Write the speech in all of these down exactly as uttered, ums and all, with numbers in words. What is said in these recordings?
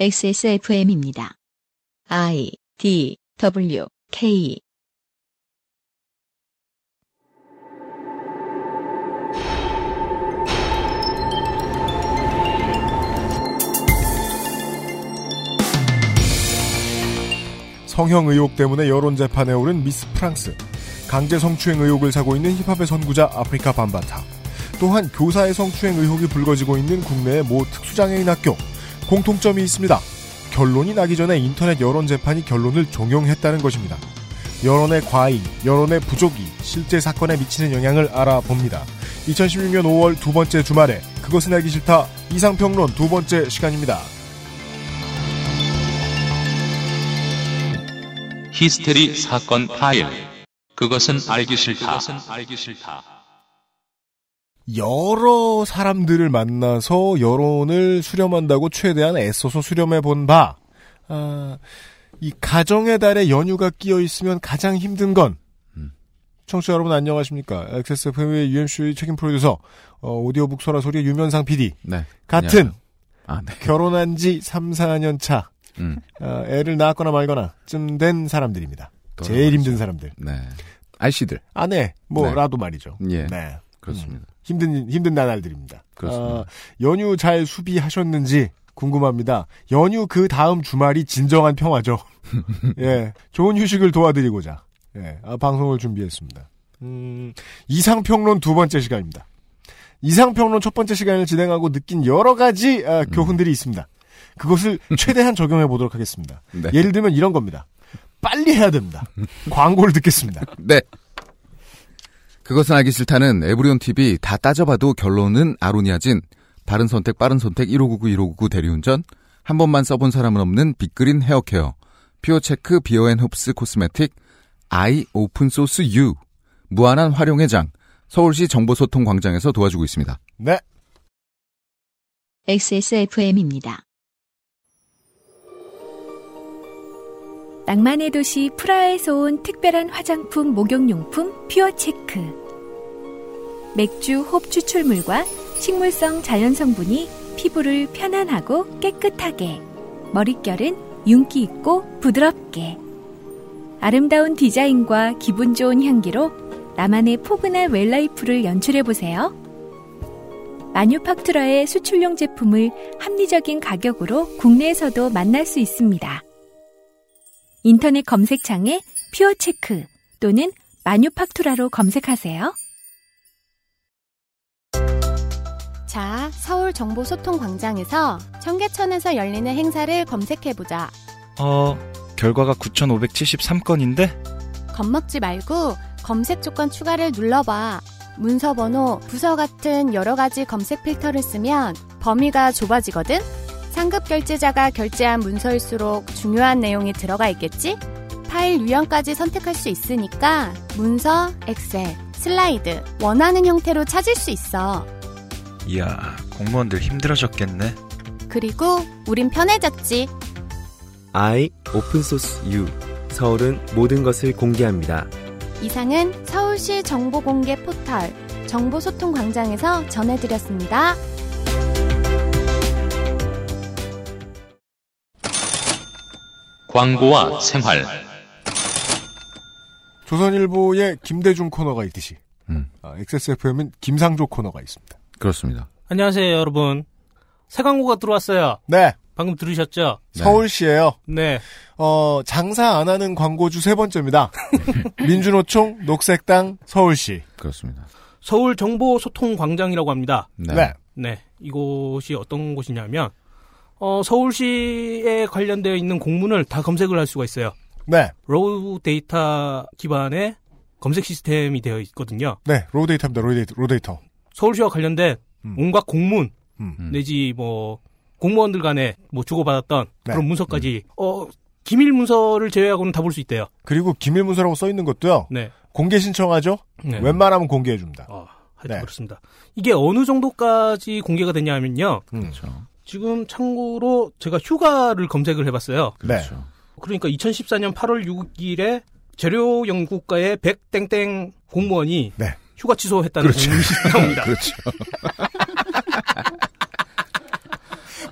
엑스에스에프엠입니다. I, D, W, K 성형 의혹 때문에 여론 재판에 오른 미스 프랑스, 강제 성추행 의혹을 사고 있는 힙합의 선구자 아프리카 밤바타, 또한 교사의 성추행 의혹이 불거지고 있는 국내의 모 특수장애인 학교. 공통점이 있습니다. 결론이 나기 전에 인터넷 여론 재판이 결론을 종용했다는 것입니다. 여론의 과잉, 여론의 부족이 실제 사건에 미치는 영향을 알아봅니다. 이천십육 년 오월 두 번째 주말에 그것은 알기 싫다 이상평론 두 번째 시간입니다. 히스테리 사건 파일. 그것은 알기 싫다. 여러 사람들을 만나서 여론을 수렴한다고 최대한 애써서 수렴해본 바, 아, 이 가정의 달에 연휴가 끼어있으면 가장 힘든 건, 음. 청취자 여러분 안녕하십니까. 엑스에스에프엠의 유엠씨의 책임 프로듀서, 어, 오디오북 소라소리 유면상 피디. 네, 같은 아, 네. 결혼한 지 삼, 사 년 차. 음. 어, 애를 낳았거나 말거나 쯤 된 사람들입니다. 제일 힘든 사람들. 네. 아이씨들. 아내, 뭐, 네. 라도 말이죠. 예. 네. 그렇습니다. 음. 힘든, 힘든 나날들입니다. 그렇습니다. 어, 연휴 잘 수비하셨는지 궁금합니다. 연휴 그 다음 주말이 진정한 평화죠. 예. 좋은 휴식을 도와드리고자, 예. 아, 방송을 준비했습니다. 음, 이상평론 두 번째 시간입니다. 이상평론 첫 번째 시간을 진행하고 느낀 여러 가지 아, 교훈들이 음. 있습니다. 그것을 최대한 적용해 보도록 하겠습니다. 네. 예를 들면 이런 겁니다. 빨리 해야 됩니다. 광고를 듣겠습니다. 네. 그것은 알기 싫다는 에브리온 티비 다 따져봐도 결론은 아로니아진, 바른 선택, 빠른 선택, 일오구구 일오구구 대리운전, 한 번만 써본 사람은 없는 빅그린 헤어케어, 피오체크 비어앤홉스 코스메틱, 아이 오픈소스 U, 무한한 활용회장, 서울시 정보소통광장에서 도와주고 있습니다. 네. 엑스에스에프엠입니다. 낭만의 도시 프라하에서 온 특별한 화장품 목욕용품 퓨어체크. 맥주 홉 추출물과 식물성 자연성분이 피부를 편안하고 깨끗하게, 머릿결은 윤기 있고 부드럽게, 아름다운 디자인과 기분 좋은 향기로 나만의 포근한 웰라이프를 연출해보세요. 마뉴팍투라의 수출용 제품을 합리적인 가격으로 국내에서도 만날 수 있습니다. 인터넷 검색창에 퓨어체크 또는 마뉴팍투라로 검색하세요. 자, 서울정보소통광장에서 청계천에서 열리는 행사를 검색해보자. 어, 결과가 구천오백칠십삼 건인데? 겁먹지 말고 검색 조건 추가를 눌러봐. 문서 번호, 부서 같은 여러 가지 검색 필터를 쓰면 범위가 좁아지거든? 상급 결제자가 결제한 문서일수록 중요한 내용이 들어가 있겠지? 파일 유형까지 선택할 수 있으니까 문서, 엑셀, 슬라이드 원하는 형태로 찾을 수 있어. 이야, 공무원들 힘들어졌겠네. 그리고 우린 편해졌지. I 오픈소스 U. 서울은 모든 것을 공개합니다. 이상은 서울시 정보공개 포털 정보소통광장에서 전해드렸습니다. 광고와 생활. 조선일보의 김대중 코너가 있듯이 음. 아, 엑스에스에프엠은 김상조 코너가 있습니다. 그렇습니다. 안녕하세요, 여러분. 새 광고가 들어왔어요. 네. 방금 들으셨죠? 네. 서울시예요. 네. 어, 장사 안 하는 광고주 세 번째입니다. 민주노총, 녹색당, 서울시. 그렇습니다. 서울정보소통광장이라고 합니다. 네. 네. 네. 이곳이 어떤 곳이냐면 어, 서울시에 관련되어 있는 공문을 다 검색을 할 수가 있어요. 네. 로우 데이터 기반의 검색 시스템이 되어 있거든요. 네. 로우 데이터입니다. 로우 데이터. 로우 데이터. 서울시와 관련된 음. 온갖 공문, 음, 음. 내지 뭐, 공무원들 간에 뭐 주고받았던 네. 그런 문서까지, 음. 어, 기밀 문서를 제외하고는 다 볼 수 있대요. 그리고 기밀 문서라고 써 있는 것도요. 네. 공개 신청하죠? 네. 웬만하면 공개해줍니다. 어, 하여튼 네. 그렇습니다. 이게 어느 정도까지 공개가 되냐 하면요. 음. 그렇죠. 지금 참고로 제가 휴가를 검색을 해봤어요. 그렇죠. 네. 그러니까 이천십사 년 팔월 육일에 재료연구과의 백땡땡 공무원이 네. 휴가 취소했다는 공문이 나옵니다. 그렇죠.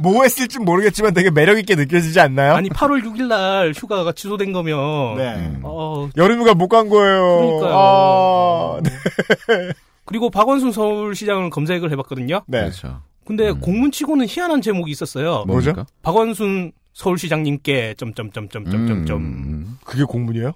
뭐 했을진 모르겠지만 되게 매력있게 느껴지지 않나요? 아니, 팔월 육일날 휴가가 취소된 거면. 네. 음. 어... 여름휴가 못 간 거예요. 그러니까요. 아... 네. 그리고 박원순 서울시장을 검색을 해봤거든요. 네. 그렇죠. 근데 음. 공문치고는 희한한 제목이 있었어요. 뭐죠? 박원순 서울시장님께 점점점점점점점. 음. 그게 공문이에요?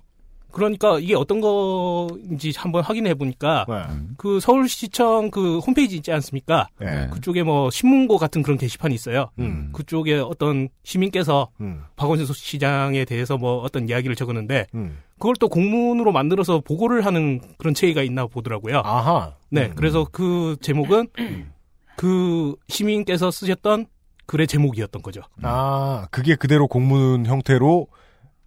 그러니까 이게 어떤 거인지 한번 확인해 보니까 네. 그 서울시청 그 홈페이지 있지 않습니까? 네. 그쪽에 뭐 신문고 같은 그런 게시판이 있어요. 음. 그쪽에 어떤 시민께서 음. 박원순 시장에 대해서 뭐 어떤 이야기를 적었는데 음. 그걸 또 공문으로 만들어서 보고를 하는 그런 체계가 있나 보더라고요. 아하. 네, 음. 그래서 그 제목은 그 시민께서 쓰셨던 글의 제목이었던 거죠. 아, 그게 그대로 공문 형태로.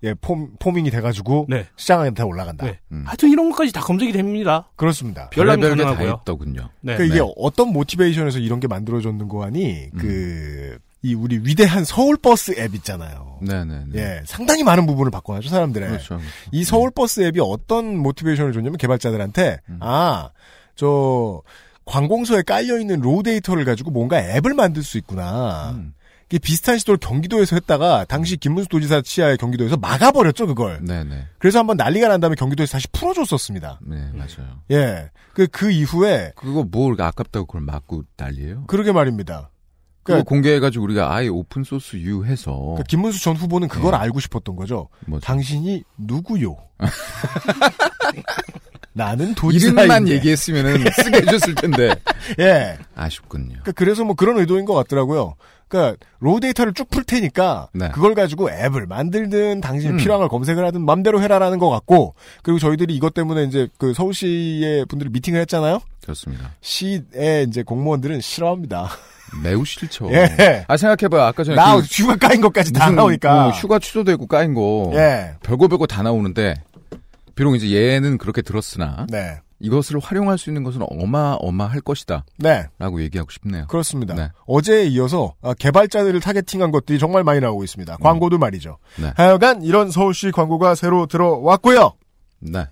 예, 폼, 포밍이 돼가지고. 네. 시장한테 올라간다. 네. 음. 하여튼 이런 것까지 다 검색이 됩니다. 그렇습니다. 별별 게 다 있더군요. 네. 그러니까 네. 이게 어떤 모티베이션에서 이런 게 만들어졌는고 하니, 음. 그, 이 우리 위대한 서울버스 앱 있잖아요. 네네네. 예, 상당히 많은 부분을 바꿔야죠, 사람들의. 그렇죠. 이 서울버스 앱이 어떤 모티베이션을 줬냐면 개발자들한테, 음. 아, 저, 관공서에 깔려있는 로우 데이터를 가지고 뭔가 앱을 만들 수 있구나. 음. 이 비슷한 시도를 경기도에서 했다가 당시 김문수 도지사 치하의 경기도에서 막아버렸죠 그걸. 네네. 그래서 한번 난리가 난 다음에 경기도에서 다시 풀어줬었습니다. 네 맞아요. 예, 그 그 이후에 그거 뭘 아깝다고 그걸 막고 난리예요? 그러게 말입니다. 그거 그러니까, 공개해가지고 우리가 아예 오픈 소스 유해서. 그러니까 김문수 전 후보는 그걸 네. 알고 싶었던 거죠. 뭐죠? 당신이 누구요? 나는 도지사인데. 이름만 얘기했으면은 쓰게 해줬을 텐데. 예. 아쉽군요. 그러니까 그래서 뭐 그런 의도인 것 같더라고요. 그러니까 로우 데이터를 쭉 풀 테니까 네. 그걸 가지고 앱을 만들든 당신이 음. 필요한 걸 검색을 하든 맘대로 해라라는 것 같고 그리고 저희들이 이것 때문에 이제 그 서울시의 분들이 미팅을 했잖아요. 그렇습니다. 시의 이제 공무원들은 싫어합니다. 매우 싫죠. 예. 아 생각해봐요. 아까 전에 나 그 휴가 까인 것까지 다 나오니까 뭐 휴가 취소되고 까인 거 예. 별거 별거 다 나오는데. 비록 이제 얘는 그렇게 들었으나 네. 이것을 활용할 수 있는 것은 어마어마할 것이다. 네. 라고 얘기하고 싶네요. 그렇습니다. 네. 어제에 이어서 개발자들을 타겟팅한 것들이 정말 많이 나오고 있습니다. 광고도 음. 말이죠. 네. 하여간 이런 서울시 광고가 새로 들어왔고요. 네.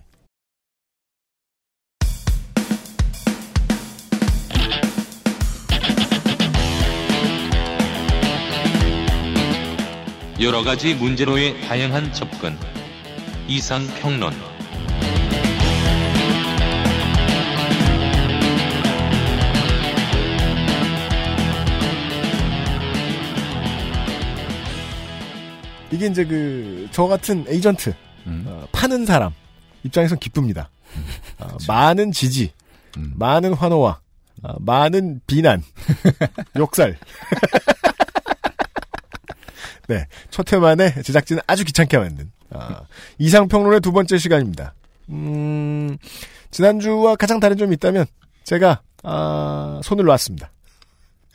여러 가지 문제로의 다양한 접근. 이상평론 이게 이제 그 저 같은 에이전트 음. 어, 파는 사람 입장에선 기쁩니다. 음, 어, 많은 지지, 음. 많은 환호와 어, 많은 비난, 욕설. 네, 첫 회만에 제작진은 아주 귀찮게 만든 아, 이상평론의 두 번째 시간입니다. 음, 지난주와 가장 다른 점이 있다면 제가 아, 손을 놨습니다.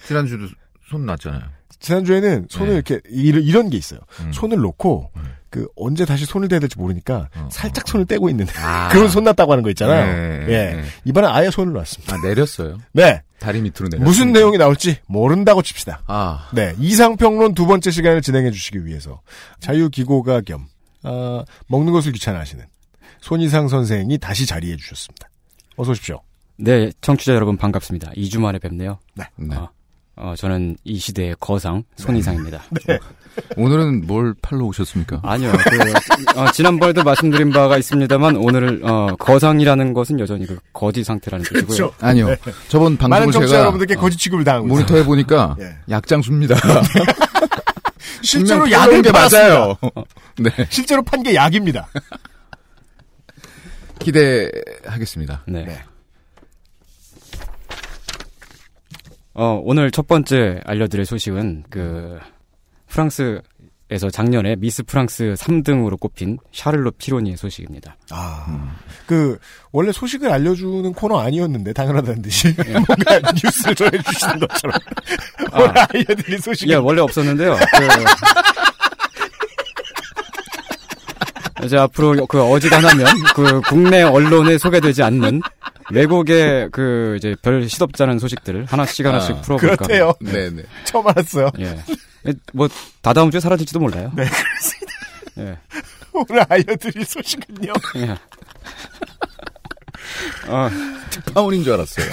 지난주도 손 놨잖아요. 지난주에는 손을 네. 이렇게 이런, 이런 게 있어요. 음. 손을 놓고 음. 그 언제 다시 손을 대야 될지 모르니까 어, 살짝 손을 떼고 있는 아. 그런 손 놨다고 하는 거 있잖아요. 네, 예, 네. 이번엔 아예 손을 놨습니다. 아, 내렸어요? 네. 다리 밑으로 내렸습니다. 무슨 내용이 나올지 모른다고 칩시다. 아. 네, 이상평론 두 번째 시간을 진행해 주시기 위해서 자유기고가 겸 어, 먹는 것을 귀찮아하시는 손이상 선생이 다시 자리해 주셨습니다. 어서 오십시오. 네, 청취자 여러분 반갑습니다. 이 주 만에 뵙네요. 네. 네. 어, 어, 저는 이 시대의 거상 손이상입니다. 네. 네. 오늘은 뭘 팔러 오셨습니까? 아니요. 그, 어, 지난번에도 말씀드린 바가 있습니다만 오늘 어, 거상이라는 것은 여전히 그 거지 상태라는 뜻이고요. 그렇죠. 아니요. 네. 저번 방송을 많은 청취자 제가 여러분들께 어, 거지 취급을 당하고 모니터해 보니까 네. 약장수입니다. 실제로 약인 게 맞아요. 어. 네. 실제로 판 게 약입니다. 기대하겠습니다. 네. 네. 어, 오늘 첫 번째 알려드릴 소식은 그 프랑스에서 작년에 미스 프랑스 삼 등으로 꼽힌 샤를롯 피로니의 소식입니다. 아, 음. 그 원래 소식을 알려주는 코너 아니었는데 당연하다는 듯이 예. 뭔가 뉴스를 전해주시는 것처럼 아, 원래 알려드릴 소식이 예, 원래 없었는데요. 그, 이제 앞으로 그 어지간하면 그 국내 언론에 소개되지 않는 외국의 그 이제 별 시덥잖은 소식들을 하나씩 하나씩 아, 풀어볼까. 그렇대요. 네, 네. 처음 알았어요. 예. 뭐 다다음 주에 사라질지도 몰라요. 네, 그렇습니다. 예. 오늘 알려드릴 소식은요. 예. 아, 특파원인 줄 알았어요.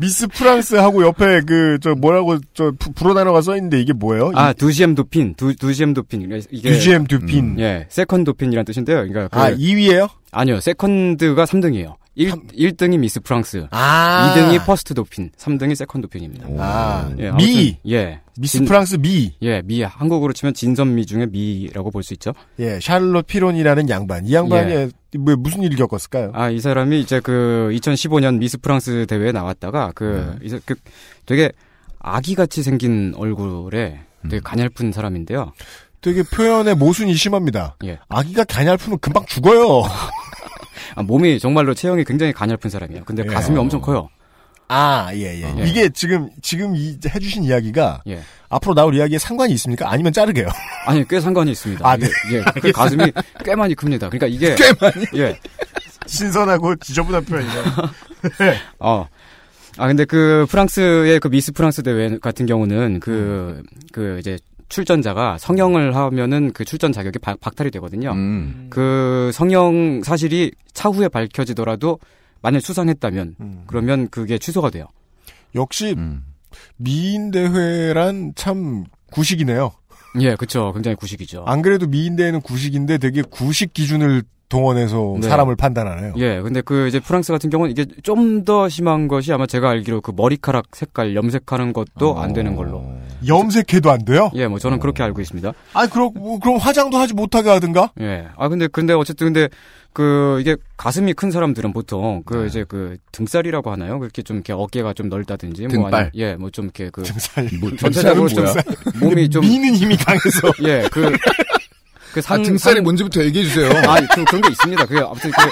미스 프랑스 하고 옆에 그 저 뭐라고 저 불어나라가 써 있는데 이게 뭐예요? 아, 두지엠 도핀, 두 두지엠 도핀. 이게 두지엠 도핀. 음. 예, 세컨 도핀이란 뜻인데요. 그러니까 그, 아, 이 위예요? 아니요, 세컨드가 삼 등이에요. 일, 일 등이 미스 프랑스, 아~ 이 등이 퍼스트 도핀, 삼 등이 세컨드 도핀입니다. 아~ 예, 아무튼, 미, 예, 미스 진, 프랑스 미, 예, 미, 한국으로 치면 진선미 중에 미라고 볼 수 있죠. 예, 샬롯 피론이라는 양반, 이 양반이 예. 뭐 무슨 일을 겪었을까요? 아, 이 사람이 이제 그 이천십오 년 미스 프랑스 대회에 나왔다가 그, 음. 그 되게 아기같이 생긴 얼굴에 되게 음. 가냘픈 사람인데요. 되게 표현의 모순이 심합니다. 예. 아기가 가냘프면 금방 죽어요. 아, 몸이 정말로 체형이 굉장히 가냘픈 사람이에요. 근데 예. 가슴이 엄청 커요. 아, 예, 예. 어. 이게 지금, 지금 이, 해주신 이야기가, 예. 앞으로 나올 이야기에 상관이 있습니까? 아니면 자르게요? 아니, 꽤 상관이 있습니다. 아, 네. 예. 예. 그 가슴이 꽤 많이 큽니다. 그러니까 이게. 꽤 많이? 예. 신선하고 지저분한 표현이네요. 네. 어. 아, 근데 그 프랑스의 그 미스 프랑스 대회 같은 경우는 그, 음. 그 이제, 출전자가 성형을 하면은 그 출전 자격이 바, 박탈이 되거든요. 음. 그 성형 사실이 차후에 밝혀지더라도 만약 수상했다면 음. 그러면 그게 취소가 돼요. 역시 음. 미인 대회란 참 구식이네요. 예, 그렇죠. 굉장히 구식이죠. 안 그래도 미인 대회는 구식인데 되게 구식 기준을 동원해서 네. 사람을 판단하네요. 예, 근데 그 이제 프랑스 같은 경우는 이게 좀 더 심한 것이 아마 제가 알기로 그 머리카락 색깔 염색하는 것도 어... 안 되는 걸로. 염색해도 안 돼요? 예, 뭐 저는 어... 그렇게 알고 있습니다. 아, 그럼 뭐, 그럼 화장도 하지 못하게 하든가? 예, 아 근데 근데 어쨌든 근데 그 이게 가슴이 큰 사람들은 보통 그 네. 이제 그 등살이라고 하나요? 그렇게 좀 이렇게 어깨가 좀 넓다든지 등발. 뭐 아니면 예, 뭐 좀 이렇게 그 등살 뭐, 전체적으로 좀 몸이 좀 미는 힘이 강해서 예, 그 그 상, 아, 등살이 상... 뭔지부터 얘기해주세요. 아, 그, 그런 게 있습니다. 그게, 아무튼, 그,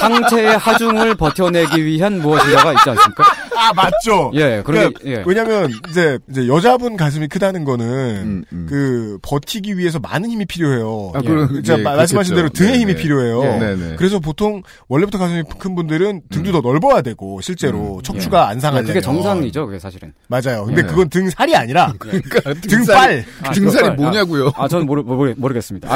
상체의 하중을 버텨내기 위한 무엇인가가 있지 않습니까? 아, 맞죠. 예, 그러면, 그러니까, 예. 왜냐면, 이제, 이제, 여자분 가슴이 크다는 거는, 음, 음. 그, 버티기 위해서 많은 힘이 필요해요. 아, 그럼, 예, 말씀하신 대로 등에 네네. 힘이 필요해요. 네네. 그래서 보통, 원래부터 가슴이 큰 분들은 등도 음. 더 넓어야 되고, 실제로, 음. 척추가 예. 안 상하려면. 그게 정상이죠, 그게 사실은. 맞아요. 근데 예. 그건 등살이 아니라, 그러니까 등살. 등살. 아, 등살이 아, 뭐냐고요. 아, 저는 모르, 모르, 모르겠습니다.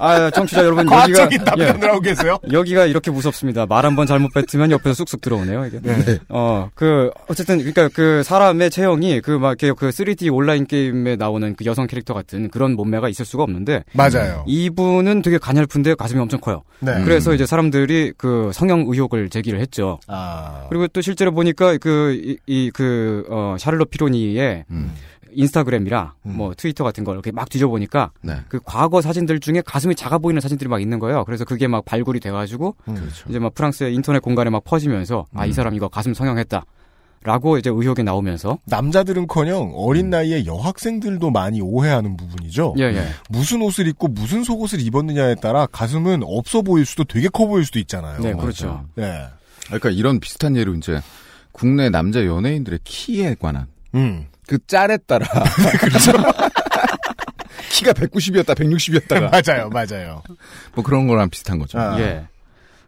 아, 청취자 여러분, 여기가 예, 하고 계세요? 여기가 이렇게 무섭습니다. 말 한번 잘못 뱉으면 옆에서 쑥쑥 들어오네요. 이게. 네. 어, 그 어쨌든 그러니까 그 사람의 체형이 그 막 그 쓰리디 온라인 게임에 나오는 그 여성 캐릭터 같은 그런 몸매가 있을 수가 없는데 맞아요. 이분은 되게 가냘픈데 가슴이 엄청 커요. 네. 그래서 이제 사람들이 그 성형 의혹을 제기를 했죠. 아. 그리고 또 실제로 보니까 그 이 그 어, 샬롯 피로니의 음. 인스타그램이라 음. 뭐 트위터 같은 걸 이렇게 막 뒤져보니까 네. 그 과거 사진들 중에 가슴이 작아 보이는 사진들이 막 있는 거예요. 그래서 그게 막 발굴이 돼가지고 음. 그렇죠. 이제 막 프랑스의 인터넷 공간에 막 퍼지면서 음. 아, 이 사람 이거 가슴 성형했다. 라고 이제 의혹이 나오면서 남자들은커녕 어린 음. 나이에 여학생들도 많이 오해하는 부분이죠. 예, 예. 무슨 옷을 입고 무슨 속옷을 입었느냐에 따라 가슴은 없어 보일 수도 되게 커 보일 수도 있잖아요. 네, 그렇죠. 네. 그러니까 이런 비슷한 예로 이제 국내 남자 연예인들의 키에 관한. 음. 그 짤에 따라 그렇죠. 키가 백구십이었다, 백육십이었다가 맞아요, 맞아요. 뭐 그런 거랑 비슷한 거죠. 아. 예,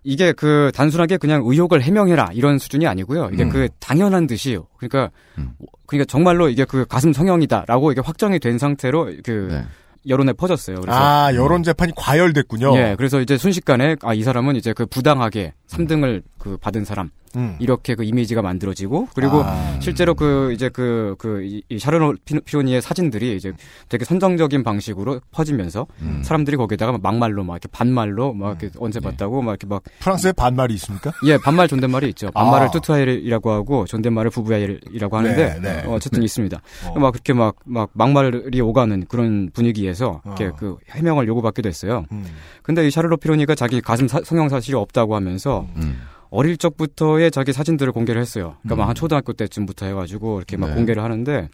이게 그 단순하게 그냥 의혹을 해명해라 이런 수준이 아니고요. 이게 음. 그 당연한 듯이 그러니까 음. 그러니까 정말로 이게 그 가슴 성형이다라고 이게 확정이 된 상태로 그. 네. 여론에 퍼졌어요. 그래서 아, 여론 재판이 과열됐군요. 예, 그래서 이제 순식간에 아, 이 사람은 이제 그 부당하게 삼 등을 그 받은 사람 음. 이렇게 그 이미지가 만들어지고 그리고 아. 실제로 그 이제 그 그 이 샤르노 피오니의 사진들이 이제 되게 선정적인 방식으로 퍼지면서 음. 사람들이 거기에다가 막말로 막 이렇게 반말로 막 이렇게 언제 음. 봤다고 막 이렇게 막 프랑스에 반말이 있습니까? 예, 반말 존댓말이 있죠. 반말을 아. 투트아일이라고 하고 존댓말을 부부야일이라고 하는데 네, 네. 어쨌든 있습니다. 어. 막 그렇게 막 막 막말이 오가는 그런 분위기에. 해서 이렇게 어. 그 해명을 요구받게 됐어요. 음. 근데 이 샤를로 피로니가 자기 가슴 사, 성형 사실이 없다고 하면서 음. 어릴 적부터의 자기 사진들을 공개를 했어요. 그러니까 음. 막 한 초등학교 때쯤부터 해가지고 이렇게 막 네. 공개를 하는데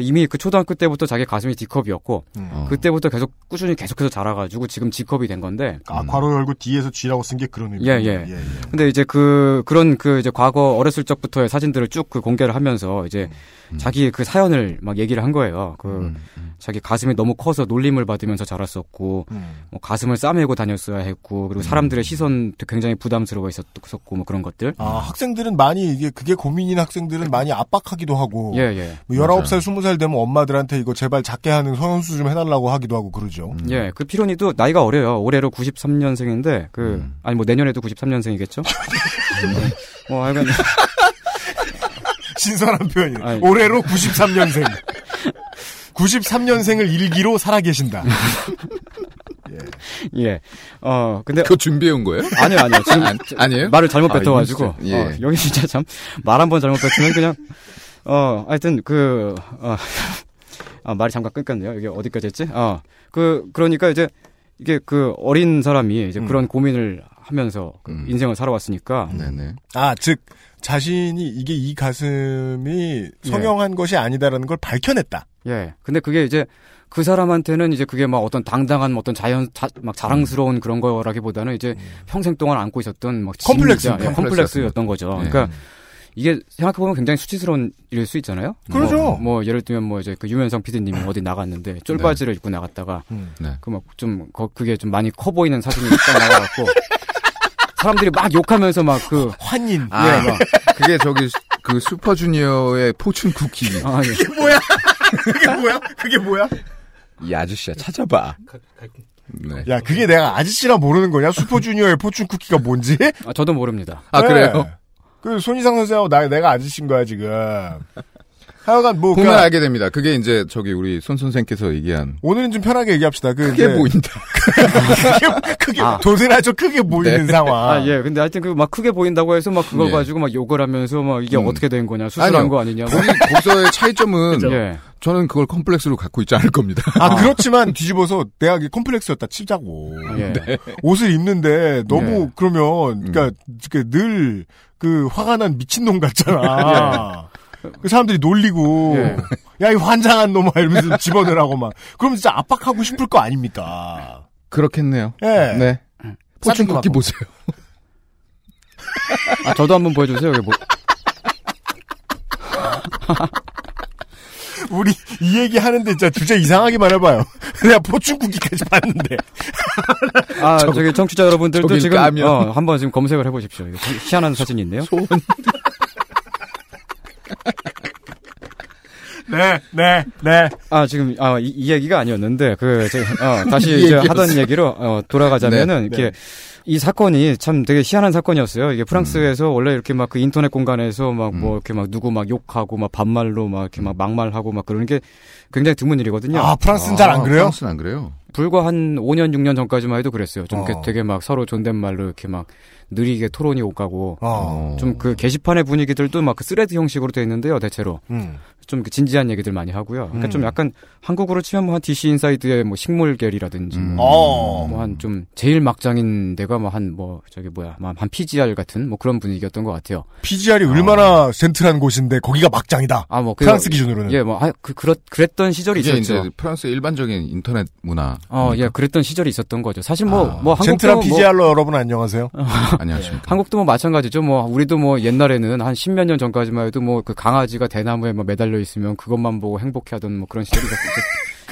이미 그 초등학교 때부터 자기 가슴이 D컵이었고 음. 그때부터 계속 꾸준히 계속해서 자라가지고 지금 G컵이 된 건데. 아, 음. 괄호 열고 D에서 G라고 쓴 게 그런 의미예요. 예, 예. 예, 예. 근데 이제 그 그런 그 이제 과거 어렸을 적부터의 사진들을 쭉 그 공개를 하면서 이제 음. 자기 그 사연을 막 얘기를 한 거예요. 그 음. 음. 자기 가슴이 너무 커서 놀림을 받으면서 자랐었고 음. 뭐 가슴을 싸매고 다녔어야 했고 그리고 사람들의 음. 시선도 굉장히 부담스러워 있었고 뭐 그런 것들. 아, 학생들은 많이 이게 그게 고민인 학생들은 많이 압박하기도 하고. 예, 예. 뭐 열아홉 살, 스무 살 되면 엄마들한테 이거 제발 작게 하는 성형수 좀 해달라고 하기도 하고 그러죠. 음. 예, 그 피로니도 나이가 어려요. 올해로 구십삼 년생인데 그 음. 아니 뭐 내년에도 구십삼 년생이겠죠. 뭐 하여간 신선한 표현이에요. 아니. 올해로 구십삼 년생. 구십삼 년생을 일기로 살아계신다. 예. 예. 어, 근데. 그거 준비해온 거예요? 아니요, 아니요. 지금. 아, 아니에요? 말을 잘못 아, 뱉어가지고. 예. 어, 여기 진짜 참. 말 한 번 잘못 뱉으면 그냥. 어, 하여튼, 그, 어. 아, 말이 잠깐 끊겼네요. 이게 어디까지 했지? 어. 그, 그러니까 이제, 이게 그 어린 사람이 이제 음. 그런 고민을 하면서 음. 인생을 살아왔으니까. 네네. 아, 즉, 자신이 이게 이 가슴이 성형한 예. 것이 아니다라는 걸 밝혀냈다. 예. 근데 그게 이제 그 사람한테는 이제 그게 막 어떤 당당한 어떤 자연, 자, 막 자랑스러운 음. 그런 거라기보다는 이제 음. 평생 동안 안고 있었던 막 컴플렉스, 예, 컴플렉스였던 거죠. 예. 그러니까 이게 생각해보면 굉장히 수치스러운 일일 수 있잖아요. 그렇죠. 뭐, 뭐 예를 들면 뭐 이제 그 유면상 피디님이 어디 나갔는데 쫄바지를 네. 입고 나갔다가 음. 네. 그 막 좀 그게 좀 많이 커 보이는 사진이 딱 나와갖고. 사람들이 막 욕하면서 막 그 환인, 아, 예, 막 그게 저기 그 슈퍼주니어의 포춘 쿠키. 아, 예. 그게 뭐야? 그게 뭐야? 그게 뭐야? 이 아저씨야 찾아봐. 네. 야, 그게 내가 아저씨라 모르는 거냐? 슈퍼주니어의 포춘 쿠키가 뭔지? 아, 저도 모릅니다. 아, 네. 그래요? 그 손희상 선생하고 나 내가 아저씨인 거야 지금. 하여간 뭐 보면 알게 됩니다. 그게 이제 저기 우리 손 선생께서 얘기한 오늘은 좀 편하게 얘기합시다. 그 크게 보인다. 그게, 그게 아. 도세라죠. 크게 보이는 네. 상황. 아, 예. 근데 하여튼 그 막 크게 보인다고 해서 막 그걸 예. 가지고 막 욕을 하면서 막 이게 음. 어떻게 된 거냐 수술한 아니요. 거 아니냐. 거기 거기서의 차이점은 예. 저는 그걸 컴플렉스로 갖고 있지 않을 겁니다. 아, 아. 그렇지만 뒤집어서 내가 이게 컴플렉스였다 치자고. 예. 네. 옷을 입는데 너무 예. 그러면 그러니까 음. 늘 그 화가 난 미친놈 같잖아. 예. 그 사람들이 놀리고 예. 야, 이 환장한 놈아 이러면서 집어넣으라고 막 그럼 진짜 압박하고 싶을 거 아닙니까? 그렇겠네요. 예. 네. 포춘 쿠키 보세요. 아, 저도 한번 보여주세요. 이게 뭐. 우리 이 얘기 하는데 진짜 주제 이상하게 말해봐요. 내가 포춘 쿠키까지 봤는데. 아, 저, 저기 청취자 여러분들도 지금 어, 한번 지금 검색을 해보십시오. 희한한 사진이 있네요. 소원. 네, 네, 네. 아, 지금, 아, 이, 이 얘기가 아니었는데, 그, 저, 어, 다시 이제 하던 얘기로, 어, 돌아가자면은, 네, 이렇게, 네. 이 사건이 참 되게 희한한 사건이었어요. 이게 프랑스에서 음. 원래 이렇게 막 그 인터넷 공간에서 막 뭐 음. 이렇게 막 누구 막 욕하고 막 반말로 막 이렇게 막 막말하고 막 그러는 게 굉장히 드문 일이거든요. 아, 프랑스는 아, 잘 안 그래요? 프랑스는 안 그래요? 불과 한 오 년, 육 년 전까지만 해도 그랬어요. 좀 어. 되게 막 서로 존댓말로 이렇게 막 느리게 토론이 오가고. 어. 좀 그 게시판의 분위기들도 막 그 쓰레드 형식으로 되어 있는데요, 대체로. 음. 좀 진지한 얘기들 많이 하고요. 그러니까 음. 좀 약간 한국으로 치면 뭐 한 디씨 인사이드의 뭐 식물계리라든지. 음. 뭐 한 좀 제일 막장인 데가 뭐 한 뭐 저기 뭐야. 한 피지알 같은 뭐 그런 분위기였던 것 같아요. 피지알이 어. 얼마나 센트한 곳인데 거기가 막장이다. 아, 뭐 프랑스 그, 기준으로는. 예, 뭐 아, 그, 그렇, 그랬던 시절이 있었죠. 이제 프랑스 일반적인 인터넷 문화. 어, 그러니까. 예, 그랬던 시절이 있었던 거죠. 사실 뭐, 아, 뭐, 한국도. 젠틀한 피지알로 뭐, 여러분 안녕하세요. 안녕하십니까. 한국도 뭐 마찬가지죠. 뭐, 우리도 뭐 옛날에는 한 십몇 년 전까지만 해도 뭐 그 강아지가 대나무에 뭐 매달려 있으면 그것만 보고 행복해 하던 뭐 그런 시절이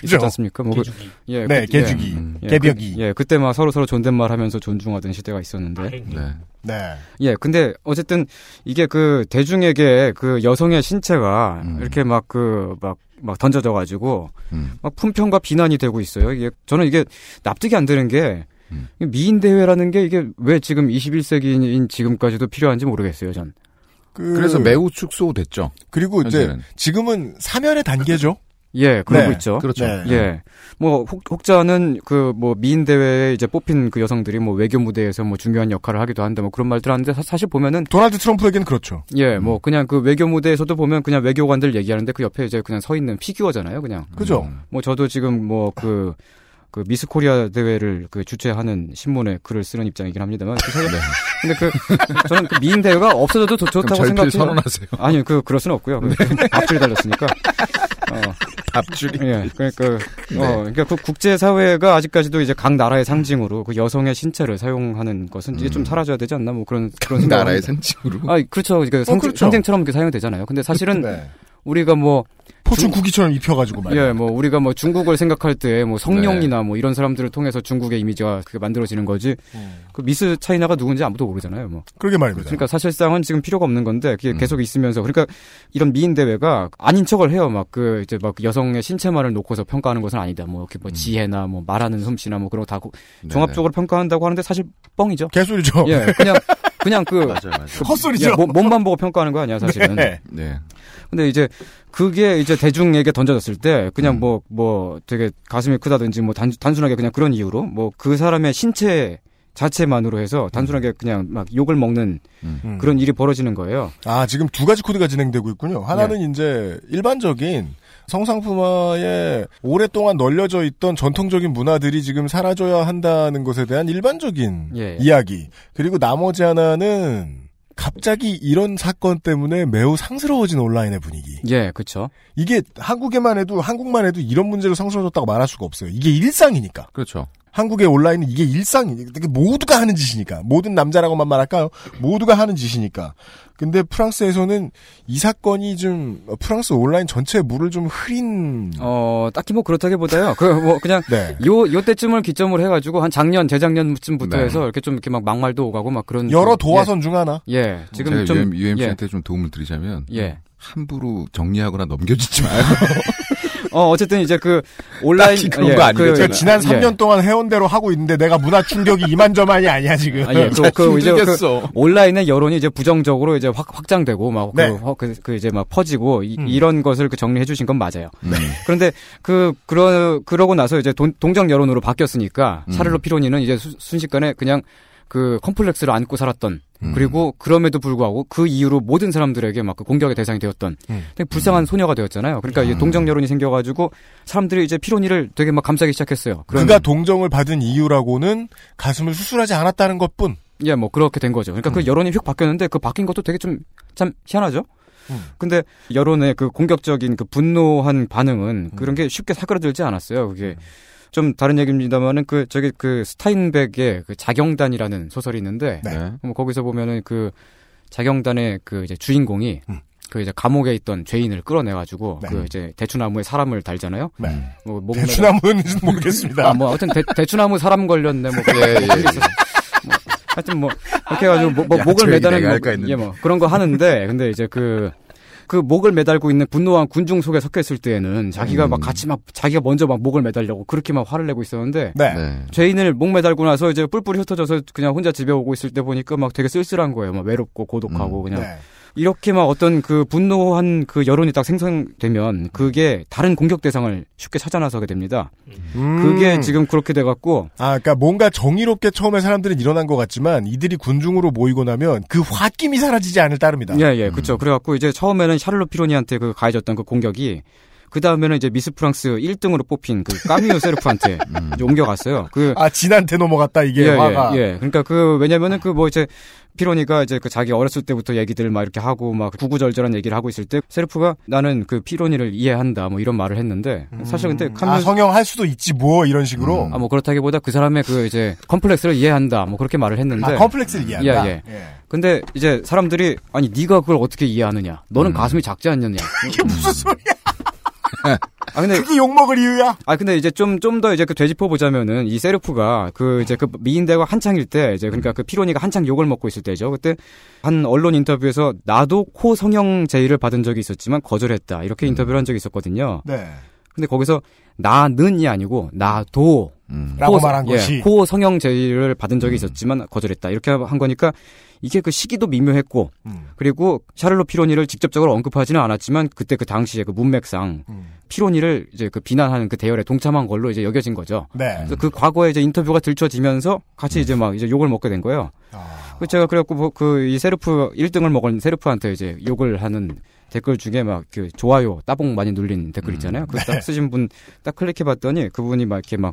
있었지 않습니까? 뭐, 개주기. 예, 네, 그, 개주기. 예, 개벽이. 예, 그, 예, 그때 막 서로서로 존댓말 하면서 존중하던 시대가 있었는데. 아, 네. 네. 예, 근데 어쨌든 이게 그 대중에게 그 여성의 신체가 음. 이렇게 막 그, 막, 막 던져져가지고 음. 막 품평과 비난이 되고 있어요. 이게 저는 이게 납득이 안 되는 게 음. 미인 대회라는 게 이게 왜 지금 이십일 세기인 지금까지도 필요한지 모르겠어요, 전. 그... 그래서 매우 축소됐죠. 그리고 현재는. 이제 지금은 사면의 단계죠. 예, 그러고 네. 있죠. 그렇죠. 네. 예, 뭐 혹, 혹자는 그 뭐 미인 대회에 이제 뽑힌 그 여성들이 뭐 외교 무대에서 뭐 중요한 역할을 하기도 한다, 뭐 그런 말들 하는데 사, 사실 보면은 도널드 트럼프에겐 그렇죠. 예, 뭐 그냥 그 외교 무대에서도 보면 그냥 외교관들 얘기하는데 그 옆에 이제 그냥 서 있는 피규어잖아요, 그냥. 그죠. 음. 뭐 저도 지금 뭐 그 그 미스 코리아 대회를 그 주최하는 신문에 글을 쓰는 입장이긴 합니다만. 네. 근데 그 저는 그 미인 대회가 없어져도 도, 좋다고 생각해요. 선언하세요. 아니요, 그 그럴 수는 없고요. 네. 앞줄 달렸으니까. 어. 앞줄이. 예, 그러니까, 네. 어, 그러니까 그 국제사회가 아직까지도 이제 각 나라의 상징으로 그 여성의 신체를 사용하는 것은 음. 이제 좀 사라져야 되지 않나, 뭐 그런, 그런 생각. 나라의 상징으로? 아, 그렇죠. 그러니까 어, 상징, 그렇죠. 상징처럼 이렇게 사용되잖아요. 근데 사실은 네. 우리가 뭐. 포춘 쿠키처럼 입혀가지고 말이야. 예, 뭐 우리가 뭐 중국을 생각할 때 뭐 성룡이나 네. 뭐 이런 사람들을 통해서 중국의 이미지가 그게 만들어지는 거지. 음. 그 미스 차이나가 누군지 아무도 모르잖아요, 뭐. 그러게 말입니다. 그러니까 사실상은 지금 필요가 없는 건데 그게 음. 계속 있으면서 그러니까 이런 미인 대회가 아닌 척을 해요, 막 그 이제 막 여성의 신체만을 놓고서 평가하는 것은 아니다. 뭐 이렇게 뭐 음. 지혜나 뭐 말하는 솜씨나 뭐 그런 거 다 종합적으로 평가한다고 하는데 사실 뻥이죠. 개소리죠. 예, 그냥. 그냥 그, 맞아요, 맞아요. 그 헛소리죠. 야, 뭐, 몸만 보고 평가하는 거 아니야 사실은. 네. 네. 근데 이제 그게 이제 대중에게 던져졌을 때 그냥 뭐뭐 음. 뭐 되게 가슴이 크다든지 뭐 단, 단순하게 그냥 그런 이유로 뭐 그 사람의 신체 자체만으로 해서 단순하게 그냥 막 욕을 먹는 음. 그런 일이 벌어지는 거예요. 아, 지금 두 가지 코드가 진행되고 있군요. 하나는 네. 이제 일반적인 성상품화에 오랫동안 널려져 있던 전통적인 문화들이 지금 사라져야 한다는 것에 대한 일반적인 예. 이야기. 그리고 나머지 하나는 갑자기 이런 사건 때문에 매우 상스러워진 온라인의 분위기. 예, 그렇죠. 이게 한국에만 해도 한국만 해도 이런 문제로 상스러워졌다고 말할 수가 없어요. 이게 일상이니까. 그렇죠. 한국의 온라인은 이게 일상이니까. 모두가 하는 짓이니까. 모든 남자라고만 말할까요? 모두가 하는 짓이니까. 근데 프랑스에서는 이 사건이 좀 프랑스 온라인 전체의 물을 좀 흐린. 어, 딱히 뭐 그렇다기보다요. 그 뭐 그냥 네. 요 요때쯤을 기점으로 해 가지고 한 작년, 재작년쯤부터 네. 해서 이렇게 좀 이렇게 막 막말도 오가고 막 그런 여러 좀, 도화선 예. 중 하나. 예. 지금 제가 좀 유엠씨한테 예. 좀 도움을 드리자면 예. 함부로 정리하거나 넘겨주지 마요. 어, 어쨌든 이제 그 온라인 그런 예, 거 아니에요. 그, 지난 삼 년 예. 동안 해온 대로 하고 있는데 내가 문화 충격이 이만저만이 아니야 지금. 아, 예. 그, 그 이제 그 온라인의 여론이 이제 부정적으로 이제 확 확장되고 막 네. 그, 그, 그 이제 막 퍼지고 이, 음. 이런 것을 그 정리해 주신 건 맞아요. 네. 그런데 그 그러 그러고 나서 이제 동, 동정 여론으로 바뀌었으니까 음. 샤를롯 피로니는 이제 수, 순식간에 그냥 그 컴플렉스를 안고 살았던 음. 그리고 그럼에도 불구하고 그 이후로 모든 사람들에게 막 그 공격의 대상이 되었던 음. 되게 불쌍한 음. 소녀가 되었잖아요. 그러니까 음. 동정 여론이 생겨가지고 사람들이 이제 피로니를 되게 막 감싸기 시작했어요. 그가 동정을 받은 이유라고는 가슴을 수술하지 않았다는 것뿐. 예, 뭐 그렇게 된 거죠. 그러니까 음. 그 여론이 휙 바뀌었는데 그 바뀐 것도 되게 좀 참 희한하죠. 음. 근데 여론의 그 공격적인 그 분노한 반응은 음. 그런 게 쉽게 사그라들지 않았어요. 그게. 음. 좀 다른 얘기입니다만은 그 저기 그 스타인백의 그 자경단이라는 소설이 있는데 네. 뭐 거기서 보면은 그 자경단의 그 이제 주인공이 음. 그 이제 감옥에 있던 죄인을 끌어내가지고 네. 그 이제 대추나무에 사람을 달잖아요. 네. 뭐 목매다... 대추나무인지는 모르겠습니다. 아, 뭐 어쨌든 대, 대추나무 사람 걸렸네 뭐 그게. 예, 예. 뭐 하여튼 뭐 이렇게 해가지고 뭐, 뭐 야, 목을 매다는 뭐, 예, 뭐 그런 거 하는데 근데 이제 그. 그 목을 매달고 있는 분노한 군중 속에 섞였을 때에는 자기가 음. 막 같이 막 자기가 먼저 막 목을 매달려고 그렇게 막 화를 내고 있었는데 네. 네. 죄인을 목 매달고 나서 이제 뿔뿔이 흩어져서 그냥 혼자 집에 오고 있을 때 보니까 막 되게 쓸쓸한 거예요. 막 외롭고 고독하고 음. 그냥 네. 이렇게 막 어떤 그 분노한 그 여론이 딱 생성되면 그게 다른 공격 대상을 쉽게 찾아나서게 됩니다. 음. 그게 지금 그렇게 돼갖고 아, 그러니까 뭔가 정의롭게 처음에 사람들은 일어난 것 같지만 이들이 군중으로 모이고 나면 그 홧김이 사라지지 않을 따름이다. 예예, 예, 그렇죠. 음. 그래갖고 이제 처음에는 샤를롯 피로니한테 그 가해졌던 그 공격이 그 다음에는 이제 미스 프랑스 일 등으로 뽑힌 그 까미유 세르프한테 음. 옮겨갔어요. 그 아 진한테 넘어갔다 이게 예, 화가. 예, 예. 그러니까 그 왜냐면은 그 뭐 이제 피로니가 이제 그 자기 어렸을 때부터 얘기들 막 이렇게 하고 막 구구절절한 얘기를 하고 있을 때 세르프가 나는 그 피로니를 이해한다 뭐 이런 말을 했는데 음. 사실 근데 카미... 아 성형할 수도 있지 뭐 이런 식으로 음. 아 뭐 그렇다기보다 그 사람의 그 이제 컴플렉스를 이해한다 뭐 그렇게 말을 했는데 아 컴플렉스를 이해한다. 예, 예. 예. 근데 이제 사람들이 아니 네가 그걸 어떻게 이해하느냐? 너는 음. 가슴이 작지 않느냐? 이게 무슨 소리야? 아 근데 그게 욕 먹을 이유야? 아 근데 이제 좀 좀 더 이제 그 되짚어 보자면은 이 세르프가 그 이제 그 미인대가 한창일 때 이제 그러니까 그 피로니가 한창 욕을 먹고 있을 때죠. 그때 한 언론 인터뷰에서 나도 코 성형 제의를 받은 적이 있었지만 거절했다 이렇게 인터뷰를 한 적이 있었거든요. 네. 근데 거기서 나는이 아니고 나도 음. 코, 라고 말한 예, 것이 코 성형 제의를 받은 적이 음. 있었지만 거절했다 이렇게 한 거니까 이게 그 시기도 미묘했고 음. 그리고 샤를롯 피로니를 직접적으로 언급하지는 않았지만 그때 그 당시에 그 문맥상 음. 피로니를 이제 그 비난하는 그 대열에 동참한 걸로 이제 여겨진 거죠. 네. 그래서 그 과거에 이제 인터뷰가 들춰지면서 같이 음. 이제 막 이제 욕을 먹게 된 거예요. 아. 그 제가 그래갖고 그 이 세르프 일 등을 먹은 세르프한테 이제 욕을 하는 댓글 중에 막 그 좋아요 따봉 많이 눌린 댓글 있잖아요. 음. 그 딱 쓰신 분 딱 클릭해봤더니 그분이 막 이렇게 막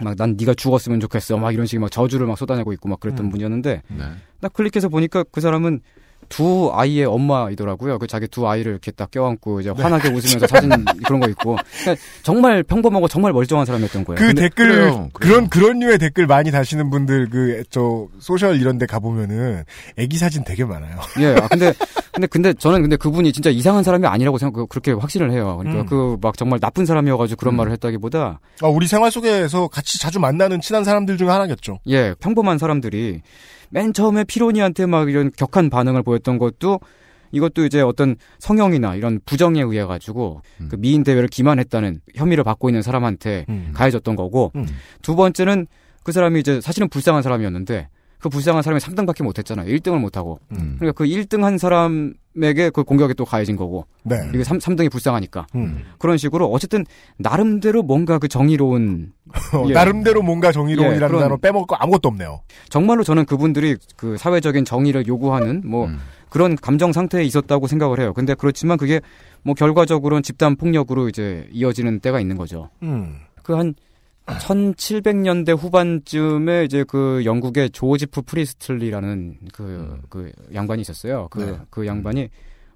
막 난 네가 죽었으면 좋겠어 막 이런 식의 막 저주를 막 쏟아내고 있고 막 그랬던 음. 분이었는데 네. 딱 클릭해서 보니까 그 사람은 두 아이의 엄마이더라고요. 그 자기 두 아이를 이렇게 딱 껴안고 이제 네. 환하게 웃으면서 사진 그런 거 있고 그러니까 정말 평범하고 정말 멀쩡한 사람이었던 거예요. 그 댓글 그래요, 그래요. 그런 그런 류의 댓글 많이 다시는 분들 그 저 소셜 이런데 가 보면은 애기 사진 되게 많아요. 예. 아, 근데 근데 근데 저는 근데 그분이 진짜 이상한 사람이 아니라고 생각 그렇게 확신을 해요. 그러니까 음. 그 막 정말 나쁜 사람이어가지고 그런 음. 말을 했다기보다 아, 우리 생활 속에서 같이 자주 만나는 친한 사람들 중에 하나겠죠. 예. 평범한 사람들이. 맨 처음에 피로니한테 막 이런 격한 반응을 보였던 것도 이것도 이제 어떤 성형이나 이런 부정에 의해 가지고 음. 그 미인 대회를 기만했다는 혐의를 받고 있는 사람한테 음. 가해졌던 거고 음. 두 번째는 그 사람이 이제 사실은 불쌍한 사람이었는데 그 부상한 사람이 삼 등밖에 못했잖아요. 일 등을 못하고. 음. 그러니까 그 일 등 한 사람에게 그 공격이 또 가해진 거고. 네. 이게 삼, 삼 등이 불쌍하니까. 음. 그런 식으로 어쨌든 나름대로 뭔가 그 정의로운. 예. 나름대로 뭔가 정의로운이라는 예, 그런... 단어 빼먹고 아무것도 없네요. 정말로 저는 그분들이 그 사회적인 정의를 요구하는 뭐 음. 그런 감정 상태에 있었다고 생각을 해요. 근데 그렇지만 그게 뭐 결과적으로는 집단 폭력으로 이제 이어지는 때가 있는 거죠. 음. 그 한. 천칠백 년대 후반쯤에 이제 그 영국의 조지프 프리스틀리라는 그, 음. 그 양반이 있었어요. 그, 네. 그 양반이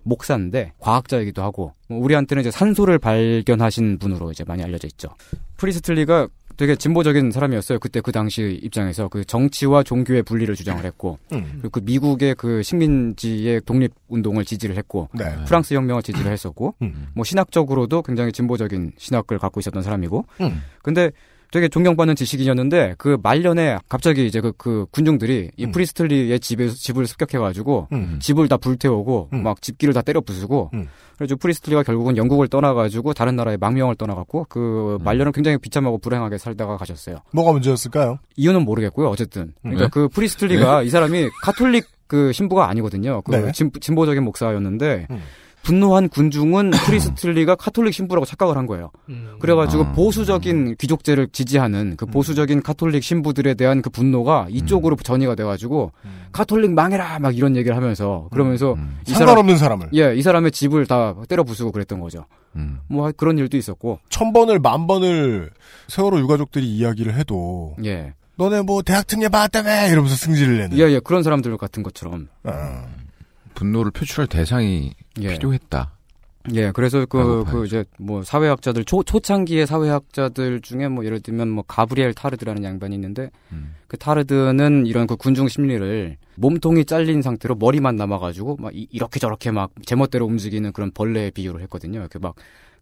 목사인데 과학자이기도 하고, 우리한테는 이제 산소를 발견하신 분으로 이제 많이 알려져 있죠. 프리스틀리가 되게 진보적인 사람이었어요. 그때 그 당시 입장에서 그 정치와 종교의 분리를 주장을 했고, 음. 그리고 그 미국의 그 식민지의 독립운동을 지지를 했고, 네. 프랑스 혁명을 지지를 했었고, 음. 뭐 신학적으로도 굉장히 진보적인 신학을 갖고 있었던 사람이고, 음. 근데 되게 존경받는 지식인이었는데 그 말년에 갑자기 이제 그, 그 군중들이 이 프리스틀리의 집에 집을 습격해가지고 음. 집을 다 불태우고 음. 막 집기를 다 때려 부수고 음. 그래서 프리스틀리가 결국은 영국을 떠나가지고 다른 나라의 망명을 떠나갔고 그 말년을 굉장히 비참하고 불행하게 살다가 가셨어요. 뭐가 문제였을까요? 이유는 모르겠고요. 어쨌든 그러니까 네? 그 프리스틀리가 네? 이 사람이 가톨릭 그 신부가 아니거든요. 그 네? 진, 진보적인 목사였는데. 음. 분노한 군중은 프리스틀리가 카톨릭 신부라고 착각을 한 거예요. 그래가지고 아, 보수적인 귀족제를 지지하는 그 보수적인 카톨릭 신부들에 대한 그 분노가 이쪽으로 전이가 돼가지고 카톨릭 망해라 막 이런 얘기를 하면서 그러면서 음, 음. 상관없는 사람, 사람을 예, 이 사람의 집을 다 때려 부수고 그랬던 거죠. 음. 뭐 그런 일도 있었고 천 번을 만 번을 세월호 유가족들이 이야기를 해도 예. 너네 뭐 대학 특례 받았다며 이러면서 승질을 내는 예예 예, 그런 사람들 같은 것처럼 아. 분노를 표출할 대상이 예. 필요했다. 예, 그래서 그, 그 이제 뭐 사회학자들 초 초창기의 사회학자들 중에 뭐 예를 들면 뭐 가브리엘 타르드라는 양반이 있는데 음. 그 타르드는 이런 그 군중 심리를 몸통이 잘린 상태로 머리만 남아가지고 막 이, 이렇게 저렇게 막 제멋대로 움직이는 그런 벌레에 비유를 했거든요. 이렇게 막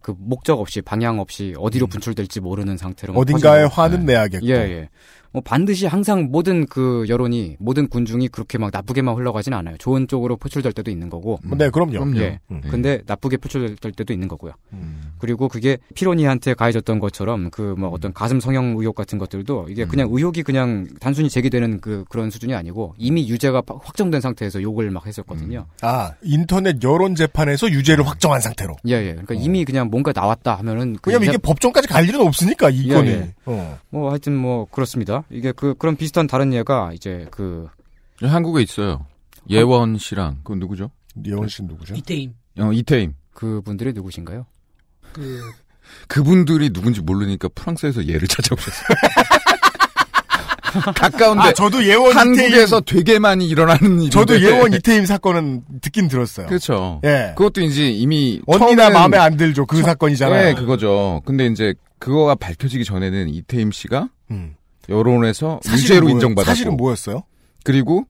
그 목적 없이 방향 없이 어디로 분출될지 모르는 상태로 어딘가에 화는 네. 내야겠고. 예, 예. 뭐 반드시 항상 모든 그 여론이 모든 군중이 그렇게 막 나쁘게만 흘러가진 않아요. 좋은 쪽으로 표출될 때도 있는 거고. 음. 네, 그럼요. 그럼요. 예. 음. 근데 나쁘게 표출될 때도 있는 거고요. 음. 그리고 그게 피로니한테 가해졌던 것처럼 그 뭐 어떤 가슴 성형 의혹 같은 것들도 이게 그냥 의혹이 그냥 단순히 제기되는 그 그런 수준이 아니고 이미 유죄가 확정된 상태에서 욕을 막 했었거든요. 음. 아, 인터넷 여론 재판에서 유죄를 확정한 상태로. 예, 예. 그러니까 어. 이미 그냥 뭔가 나왔다 하면은 왜냐면 이게 법정까지 갈 일은 없으니까 이거는. 예, 예. 어. 뭐 하여튼 뭐 그렇습니다. 이게 그 그런 비슷한 다른 예가 이제 그 한국에 있어요. 예원 씨랑 그 누구죠? 예원 씨 누구죠? 이태임. 어 이태임. 그분들이 누구신가요? 그 그분들이 누군지 모르니까 프랑스에서 예를 찾아오셨어요. 가까운데. 아, 저도 예원 한국에서 이태임. 되게 많이 일어나는 일인데. 저도 예원 이태임 사건은 듣긴 들었어요. 그렇죠. 예. 그것도 이제 이미 언니나 마음에 안 들죠. 그 처... 사건이잖아요. 네, 그거죠. 근데 이제 그거가 밝혀지기 전에는 이태임 씨가. 음. 여론에서 무죄로 인정받았고 사실은 뭐였어요? 그리고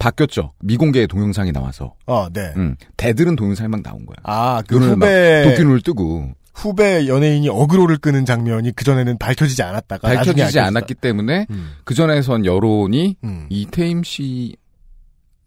바뀌었죠. 미공개의 동영상이 나와서. 아, 네. 음, 대들은 동영상이 막 나온 거야. 아, 그 후배 도끼 눈을 뜨고 후배 연예인이 어그로를 끄는 장면이 그 전에는 밝혀지지 않았다가 밝혀지지 나중에 않았기 때문에 음. 그 전에선 여론이 음. 이태임 씨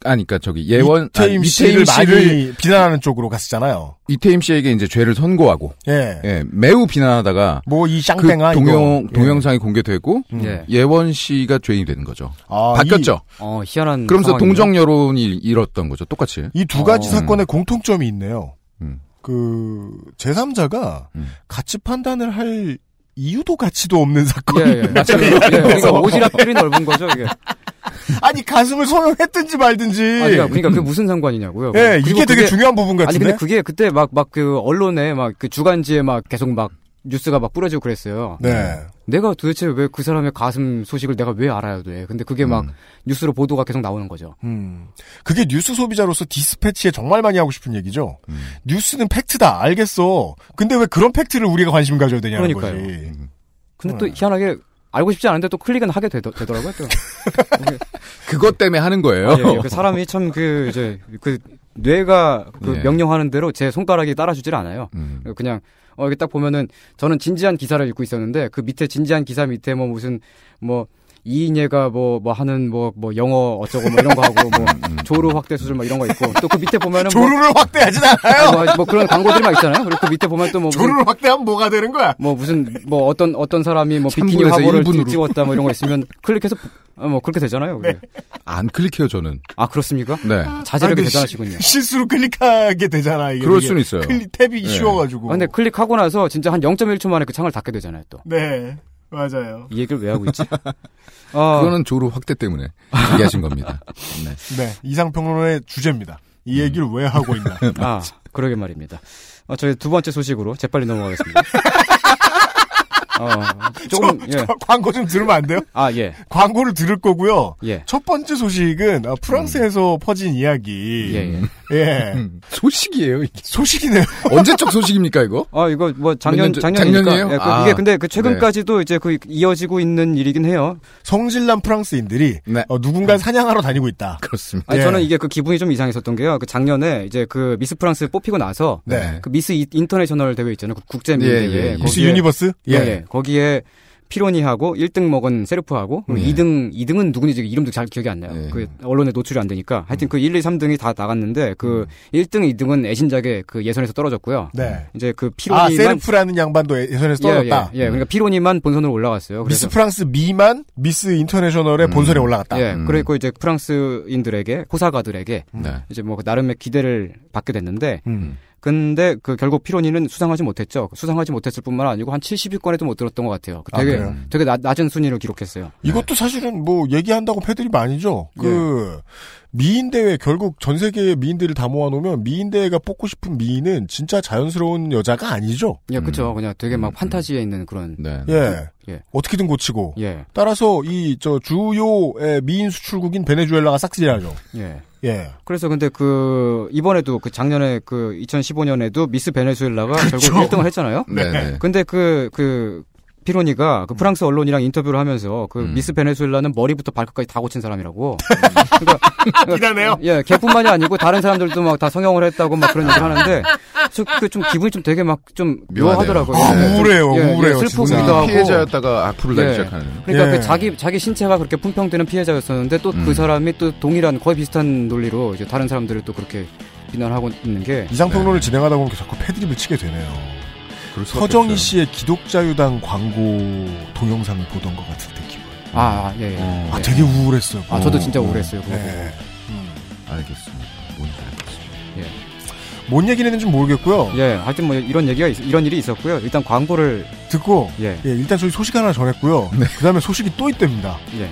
아니, 그러니까 저기 예원 이태임, 아, 씨를, 이태임 씨를 많이 비난하는 쪽으로 갔었잖아요. 이태임 씨에게 이제 죄를 선고하고, 예, 예 매우 비난하다가 뭐 이 쌍땡아 그 동영 이거. 동영상이 예. 공개되고 예. 예원 씨가 죄인이 되는 거죠. 아, 바뀌었죠. 이, 어, 희한한. 그러면서 상황이네요. 동정 여론이 일었던 거죠. 똑같이. 이 두 가지 어. 사건의 공통점이 있네요. 음. 그 제삼자가 음. 같이 판단을 할 이유도 가치도 없는 사건. 예, 예. 맞아요. 예, 그러니까 오지랖들이 넓은 거죠 이게. 아니 가슴을 소용했든지 말든지. 아니, 그러니까 그게 무슨 상관이냐고요. 예, 네, 이게 되게 그게, 중요한 부분 같은데. 아니 근데 그게 그때 막 막 그 언론에 막 그 주간지에 막 계속 막 뉴스가 막 뿌려지고 그랬어요. 네. 내가 도대체 왜 그 사람의 가슴 소식을 내가 왜 알아야 돼? 근데 그게 막 음. 뉴스로 보도가 계속 나오는 거죠. 음. 그게 뉴스 소비자로서 디스패치에 정말 많이 하고 싶은 얘기죠. 음. 뉴스는 팩트다. 알겠어. 근데 왜 그런 팩트를 우리가 관심 가져야 되냐는 그러니까요. 거지. 음. 근데 음. 또 희한하게 알고 싶지 않은데 또 클릭은 하게 되더, 되더라고요. 또. 그것 때문에 하는 거예요. 아, 예, 예. 그 사람이 참 그 이제 그 뇌가 그 예. 명령하는 대로 제 손가락이 따라주질 않아요. 음. 그냥 어 이게 딱 보면은 저는 진지한 기사를 읽고 있었는데 그 밑에 진지한 기사 밑에 뭐 무슨 뭐 이인예가 뭐, 뭐 하는 뭐, 뭐 영어 어쩌고 뭐 이런 거 하고 뭐 조르 확대 수술 뭐 이런 거 있고 또 그 밑에 보면은 조르를 뭐, 확대하진 않아요. 뭐, 뭐 그런 광고들이 막 있잖아요. 그리고 그 밑에 보면 또 뭐 조르를 확대하면 뭐가 되는 거야? 뭐 무슨 뭐 어떤 어떤 사람이 뭐 비키니 화보를 찍었다 뭐 이런 거 있으면 클릭해서 뭐 그렇게 되잖아요. 네. 안 클릭해요 저는. 아 그렇습니까? 네. 자제력이 대단하시군요. 실수로 클릭하게 되잖아 이게. 그럴 수는 있어요. 클릭 탭이 네. 쉬워가지고. 아, 근데 클릭하고 나서 진짜 한 영 점 일 초 만에 그 창을 닫게 되잖아요 또. 네. 맞아요. 이 얘기를 왜 하고 있지? 어. 그거는 조르 확대 때문에 얘기하신 겁니다. 네. 네. 이상평론의 주제입니다. 이 얘기를 음. 왜 하고 있나. 아, 그러게 말입니다. 어, 저희 두 번째 소식으로 재빨리 넘어가겠습니다. 어, 조금, 저, 예. 저, 광고 좀 들으면 안 돼요? 아, 예. 광고를 들을 거고요. 예. 첫 번째 소식은 아, 프랑스에서 음. 퍼진 이야기. 예. 예. 예. 음. 소식이에요, 이게. 소식이네요. 언제적 소식입니까, 이거? 아, 이거 뭐 작년, 작년이니까. 작년이에요? 예, 그, 아. 이게 근데 그 최근까지도 네. 이제 그 이어지고 있는 일이긴 해요. 성질난 프랑스인들이 네. 어, 누군가 사냥하러 다니고 있다. 그렇습니다. 아니, 예. 저는 이게 그 기분이 좀 이상했었던 게요. 그 작년에 이제 그 미스 프랑스 뽑히고 나서 네. 그 미스 인터내셔널 대회 있잖아요. 그 국제 미인 대회. 예, 예, 예. 미스 유니버스? 예. 예. 거기에 피로니하고 일 등 먹은 세르프하고 네. 이 등, 이 등은 누군지 이름도 잘 기억이 안 나요. 네. 그 언론에 노출이 안 되니까. 하여튼 그 일, 이, 삼 등이 다 나갔는데 그 일 등, 이 등은 애신작에 그 예선에서 떨어졌고요. 네. 이제 그 피로니만. 아, 세르프라는 양반도 예선에서 떨어졌다. 예, 예, 예. 그러니까 피로니만 본선으로 올라갔어요. 그래서 미스 프랑스 미만 미스 인터내셔널의 음. 본선에 올라갔다. 예. 음. 그리고 이제 프랑스인들에게, 호사가들에게 네. 이제 뭐 나름의 기대를 받게 됐는데 음. 근데 그 결국 피로니는 수상하지 못했죠. 수상하지 못했을 뿐만 아니고 한 칠십 위권에도 못 들었던 것 같아요. 되게 아, 되게 나, 낮은 순위를 기록했어요. 이것도 네. 사실은 뭐 얘기한다고 패드립 아니죠. 네. 그 미인 대회 결국 전 세계의 미인들을 다 모아놓으면 미인 대회가 뽑고 싶은 미인은 진짜 자연스러운 여자가 아니죠. 예, 그렇죠. 음. 그냥 되게 막 판타지에 있는 그런. 네. 예. 예. 어떻게든 고치고. 예. 따라서 이 저 주요의 미인 수출국인 베네수엘라가 싹쓸이하죠. 예. 예. 그래서 근데 그 이번에도 그 작년에 그 이천십오 년에도 미스 베네수엘라가 그쵸? 결국 일 등을 했잖아요. 네. 근데 그 그 피로니가 그 프랑스 언론이랑 인터뷰를 하면서 그 음. 미스 베네수엘라는 머리부터 발끝까지 다 고친 사람이라고. 그러니까 기다네요. 예, 걔뿐만이 아니고 다른 사람들도 막 다 성형을 했다고 막 그런 얘기를 하는데 그 좀 기분이 좀 되게 막 좀 묘하더라고요. 아, 네. 우울해요, 예, 우울해요. 예, 슬프기도 하고 피해자였다가 악플을 달기 예. 시작하는. 그러니까 예. 그 자기 자기 신체가 그렇게 품평되는 피해자였었는데 또 그 음. 사람이 또 동일한 거의 비슷한 논리로 이제 다른 사람들을 또 그렇게 비난하고 있는 게 이상평론을 네. 진행하다 보면 자꾸 패드립을 치게 되네요. 서정희 씨의 기독자유당 광고 동영상을 보던 것 같을 때 기분. 아, 예, 예. 어, 아, 예. 되게 우울했어요. 아, 저도 진짜 우울했어요. 그거. 예. 음. 알겠습니다. 뭔지 알겠습니다. 예. 뭔 얘기를 했는지 모르겠고요. 예, 하여튼 뭐 이런 얘기가 있, 이런 일이 있었고요. 일단 광고를 듣고, 예, 예 일단 저희 소식 하나 전했고요. 네. 그다음에 소식이 또 있답니다. 예.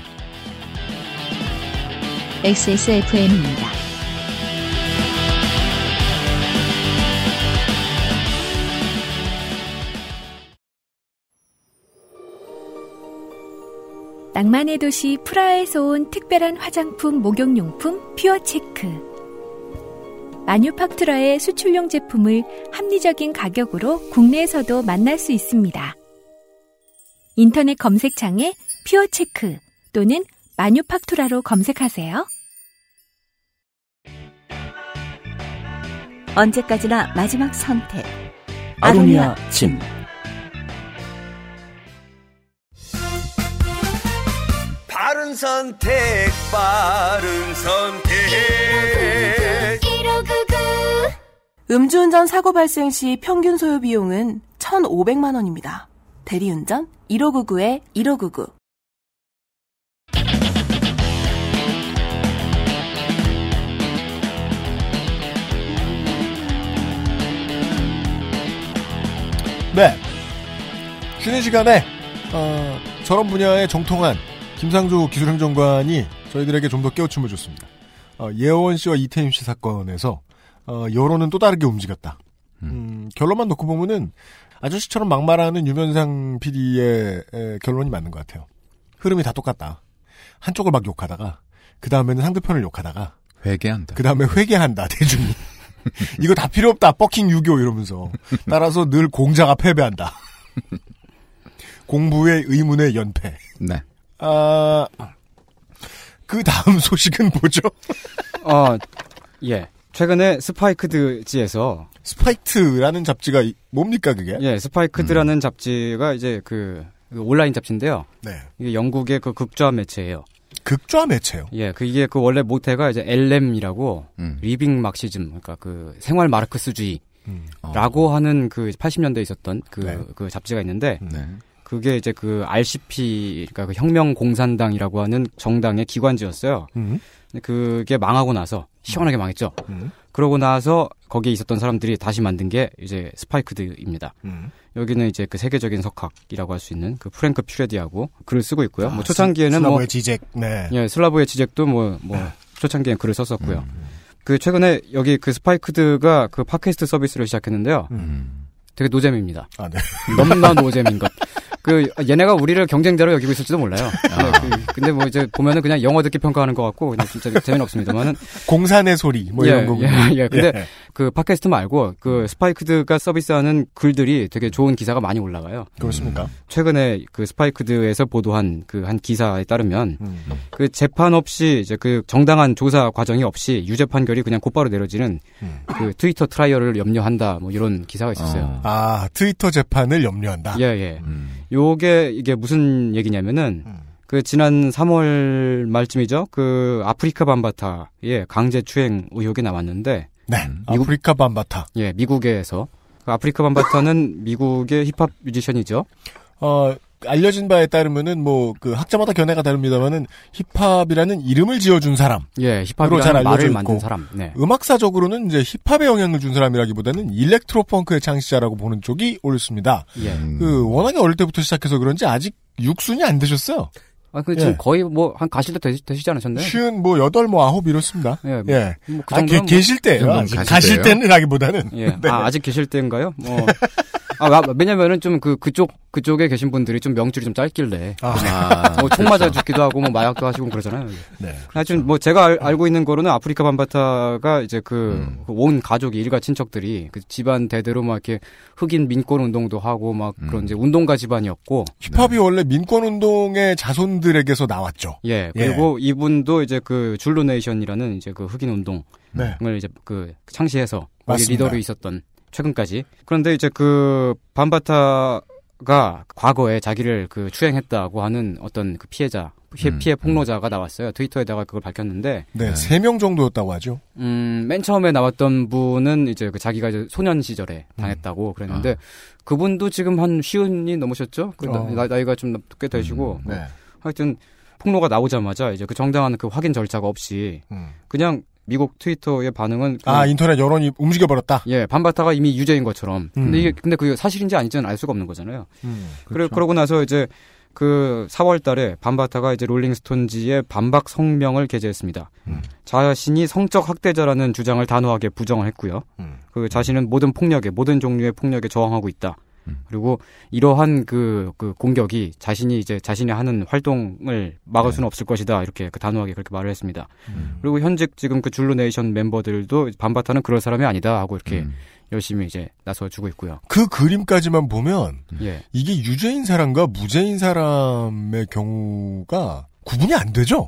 엑스에스에프엠입니다. 낭만의 도시 프라하에서 온 특별한 화장품 목욕용품 퓨어체크. 마뉴팍투라의 수출용 제품을 합리적인 가격으로 국내에서도 만날 수 있습니다. 인터넷 검색창에 퓨어체크 또는 마뉴팍투라로 검색하세요. 언제까지나 마지막 선택. 아로니아 침. 바른 선택, 바른 선택. 일오구구. 음주운전 사고 발생 시 평균 소요 비용은 천오백만 원입니다. 대리운전 일오구구 일오구구. 네. 쉬는 시간에, 어, 저런 분야에 정통한 김상조 기술행정관이 저희들에게 좀 더 깨우침을 줬습니다. 어, 예원 씨와 이태임 씨 사건에서 어, 여론은 또 다르게 움직였다. 음, 결론만 놓고 보면은 아저씨처럼 막말하는 유면상 피디의 에, 결론이 맞는 것 같아요. 흐름이 다 똑같다. 한쪽을 막 욕하다가 그 다음에는 상대편을 욕하다가 회개한다. 그 다음에 회개한다. 대중이. 이거 다 필요 없다. 버킹 유교 이러면서. 따라서 늘 공자가 패배한다. 공부의 의문의 연패. 네. 아, 그 다음 소식은 뭐죠? 어, 예. 최근에 스파이크드지에서. 스파이트라는 잡지가 뭡니까, 그게? 예, 스파이크드라는 음. 잡지가 이제 그 온라인 잡지인데요. 네. 이게 영국의 그 극좌 매체예요. 극좌 매체요? 예, 그 이게 그 원래 모태가 이제 엘엠이라고 음. 리빙 막시즘, 그러니까 그 생활 마르크스주의라고 음. 어. 하는 그 팔십 년대에 있었던 그, 네. 그 잡지가 있는데 네. 그게 이제 그 알씨피, 그러니까 그 혁명 공산당이라고 하는 정당의 기관지였어요. 음. 근데 그게 망하고 나서 시원하게 망했죠. 음. 그러고 나서 거기에 있었던 사람들이 다시 만든 게 이제 스파이크드입니다. 음. 여기는 이제 그 세계적인 석학이라고 할 수 있는 그 프랭크 퓨레디하고 글을 쓰고 있고요. 아, 뭐 초창기에는 슬라브의 뭐, 지적, 네. 예, 슬라브의 지적도 뭐, 뭐 네. 초창기에는 글을 썼었고요. 음. 그 최근에 여기 그 스파이크드가 그 팟캐스트 서비스를 시작했는데요. 음. 되게 노잼입니다. 아, 네. 너무나 노잼인 것. 그 얘네가 우리를 경쟁자로 여기고 있을지도 몰라요. 아. 그, 근데 뭐 이제 보면은 그냥 영어 듣기 평가하는 것 같고 그냥 진짜 재미는 없습니다만은 공산의 소리 뭐 이런 예, 거고. 예, 예. 근데 예. 그 팟캐스트 말고 그 스파이크드가 서비스하는 글들이 되게 좋은 기사가 많이 올라가요. 그렇습니까? 음, 최근에 그 스파이크드에서 보도한 그 한 기사에 따르면 음. 그 재판 없이 이제 그 정당한 조사 과정이 없이 유죄 판결이 그냥 곧바로 내려지는 음. 그 트위터 트라이얼을 염려한다 뭐 이런 기사가 있었어요. 아, 아 트위터 재판을 염려한다. 예, 예. 음. 요게 이게 무슨 얘기냐면은 음. 그 지난 삼월 말쯤이죠. 그 아프리카 밤바타의 강제 추행 의혹이 나왔는데 네. 미국, 아프리카 밤바타. 예, 미국에서 그 아프리카 밤바타는 미국의 힙합 뮤지션이죠. 어, 알려진 바에 따르면은 뭐 그 학자마다 견해가 다릅니다만은 힙합이라는 이름을 지어 준 사람. 예, 힙합이라는 말을 만든 사람. 네. 음악사적으로는 이제 힙합에 영향을 준 사람이라기보다는 일렉트로 펑크의 창시자라고 보는 쪽이 옳습니다. 예. 그 워낙에 어릴 때부터 시작해서 그런지 아직 육순이 안 되셨어요. 아, 그, 지금 예. 거의, 뭐, 한, 가실 때 되시, 되시지 않으셨나요? 쉬운, 뭐, 여덟, 뭐, 아홉, 이렇습니다. 예. 뭐, 예. 뭐 그 아, 게, 계실 때예요 뭐, 가실, 가실 때는 하기보다는. 예. 네. 아, 아직 계실 때인가요? 뭐. 아, 왜냐면은 좀 그, 그쪽, 그쪽에 계신 분들이 좀 명줄이 좀 짧길래. 아. 아 뭐, 총 맞아 그렇죠. 죽기도 하고, 뭐, 마약도 하시고 그러잖아요. 네. 하여튼, 그렇죠. 뭐, 제가 알, 알고 있는 거로는 아프리카 밤바타가 이제 그, 음. 그 온 가족이, 일가 친척들이 그 집안 대대로 막 이렇게 흑인 민권 운동도 하고 막 음. 그런 이제 운동가 집안이었고. 힙합이 네. 원래 민권 운동의 자손 들에게서 나왔죠. 예. 그리고 예. 이분도 이제 그 줄루 네이션이라는 이제 그 흑인 운동을 네. 이제 그 창시해서 리더로 있었던 최근까지. 그런데 이제 그 밤바타가 과거에 자기를 그 추행했다고 하는 어떤 그 피해자 피해, 음, 피해 폭로자가 음. 나왔어요. 트위터에다가 그걸 밝혔는데. 네, 세 명 정도였다고 하죠. 음, 맨 처음에 나왔던 분은 이제 그 자기가 이제 소년 시절에 당했다고 음. 그랬는데 아. 그분도 지금 한 쉰이 넘으셨죠? 그 어. 나, 나이가 좀 꽤 되시고. 음, 네. 하여튼 폭로가 나오자마자 이제 그 정당한 그 확인 절차가 없이 음. 그냥 미국 트위터의 반응은 아 인터넷 여론이 움직여 버렸다. 예, 밤바타가 이미 유죄인 것처럼. 음. 근데 이게 근데 그게 사실인지 아닌지는 알 수가 없는 거잖아요. 음, 그렇죠. 그래 그러고 나서 이제 그 사월달에 밤바타가 이제 롤링스톤지에 반박 성명을 게재했습니다. 음. 자신이 성적 학대자라는 주장을 단호하게 부정을 했고요. 음. 그 자신은 모든 폭력에 모든 종류의 폭력에 저항하고 있다. 그리고 이러한 그, 그 공격이 자신이 이제 자신이 하는 활동을 막을 수는 네. 없을 것이다. 이렇게 그 단호하게 그렇게 말을 했습니다. 음. 그리고 현직 지금 그 줄루네이션 멤버들도 밤바타는 그럴 사람이 아니다. 하고 이렇게 음. 열심히 이제 나서주고 있고요. 그 그림까지만 보면 예. 이게 유죄인 사람과 무죄인 사람의 경우가 구분이 안 되죠?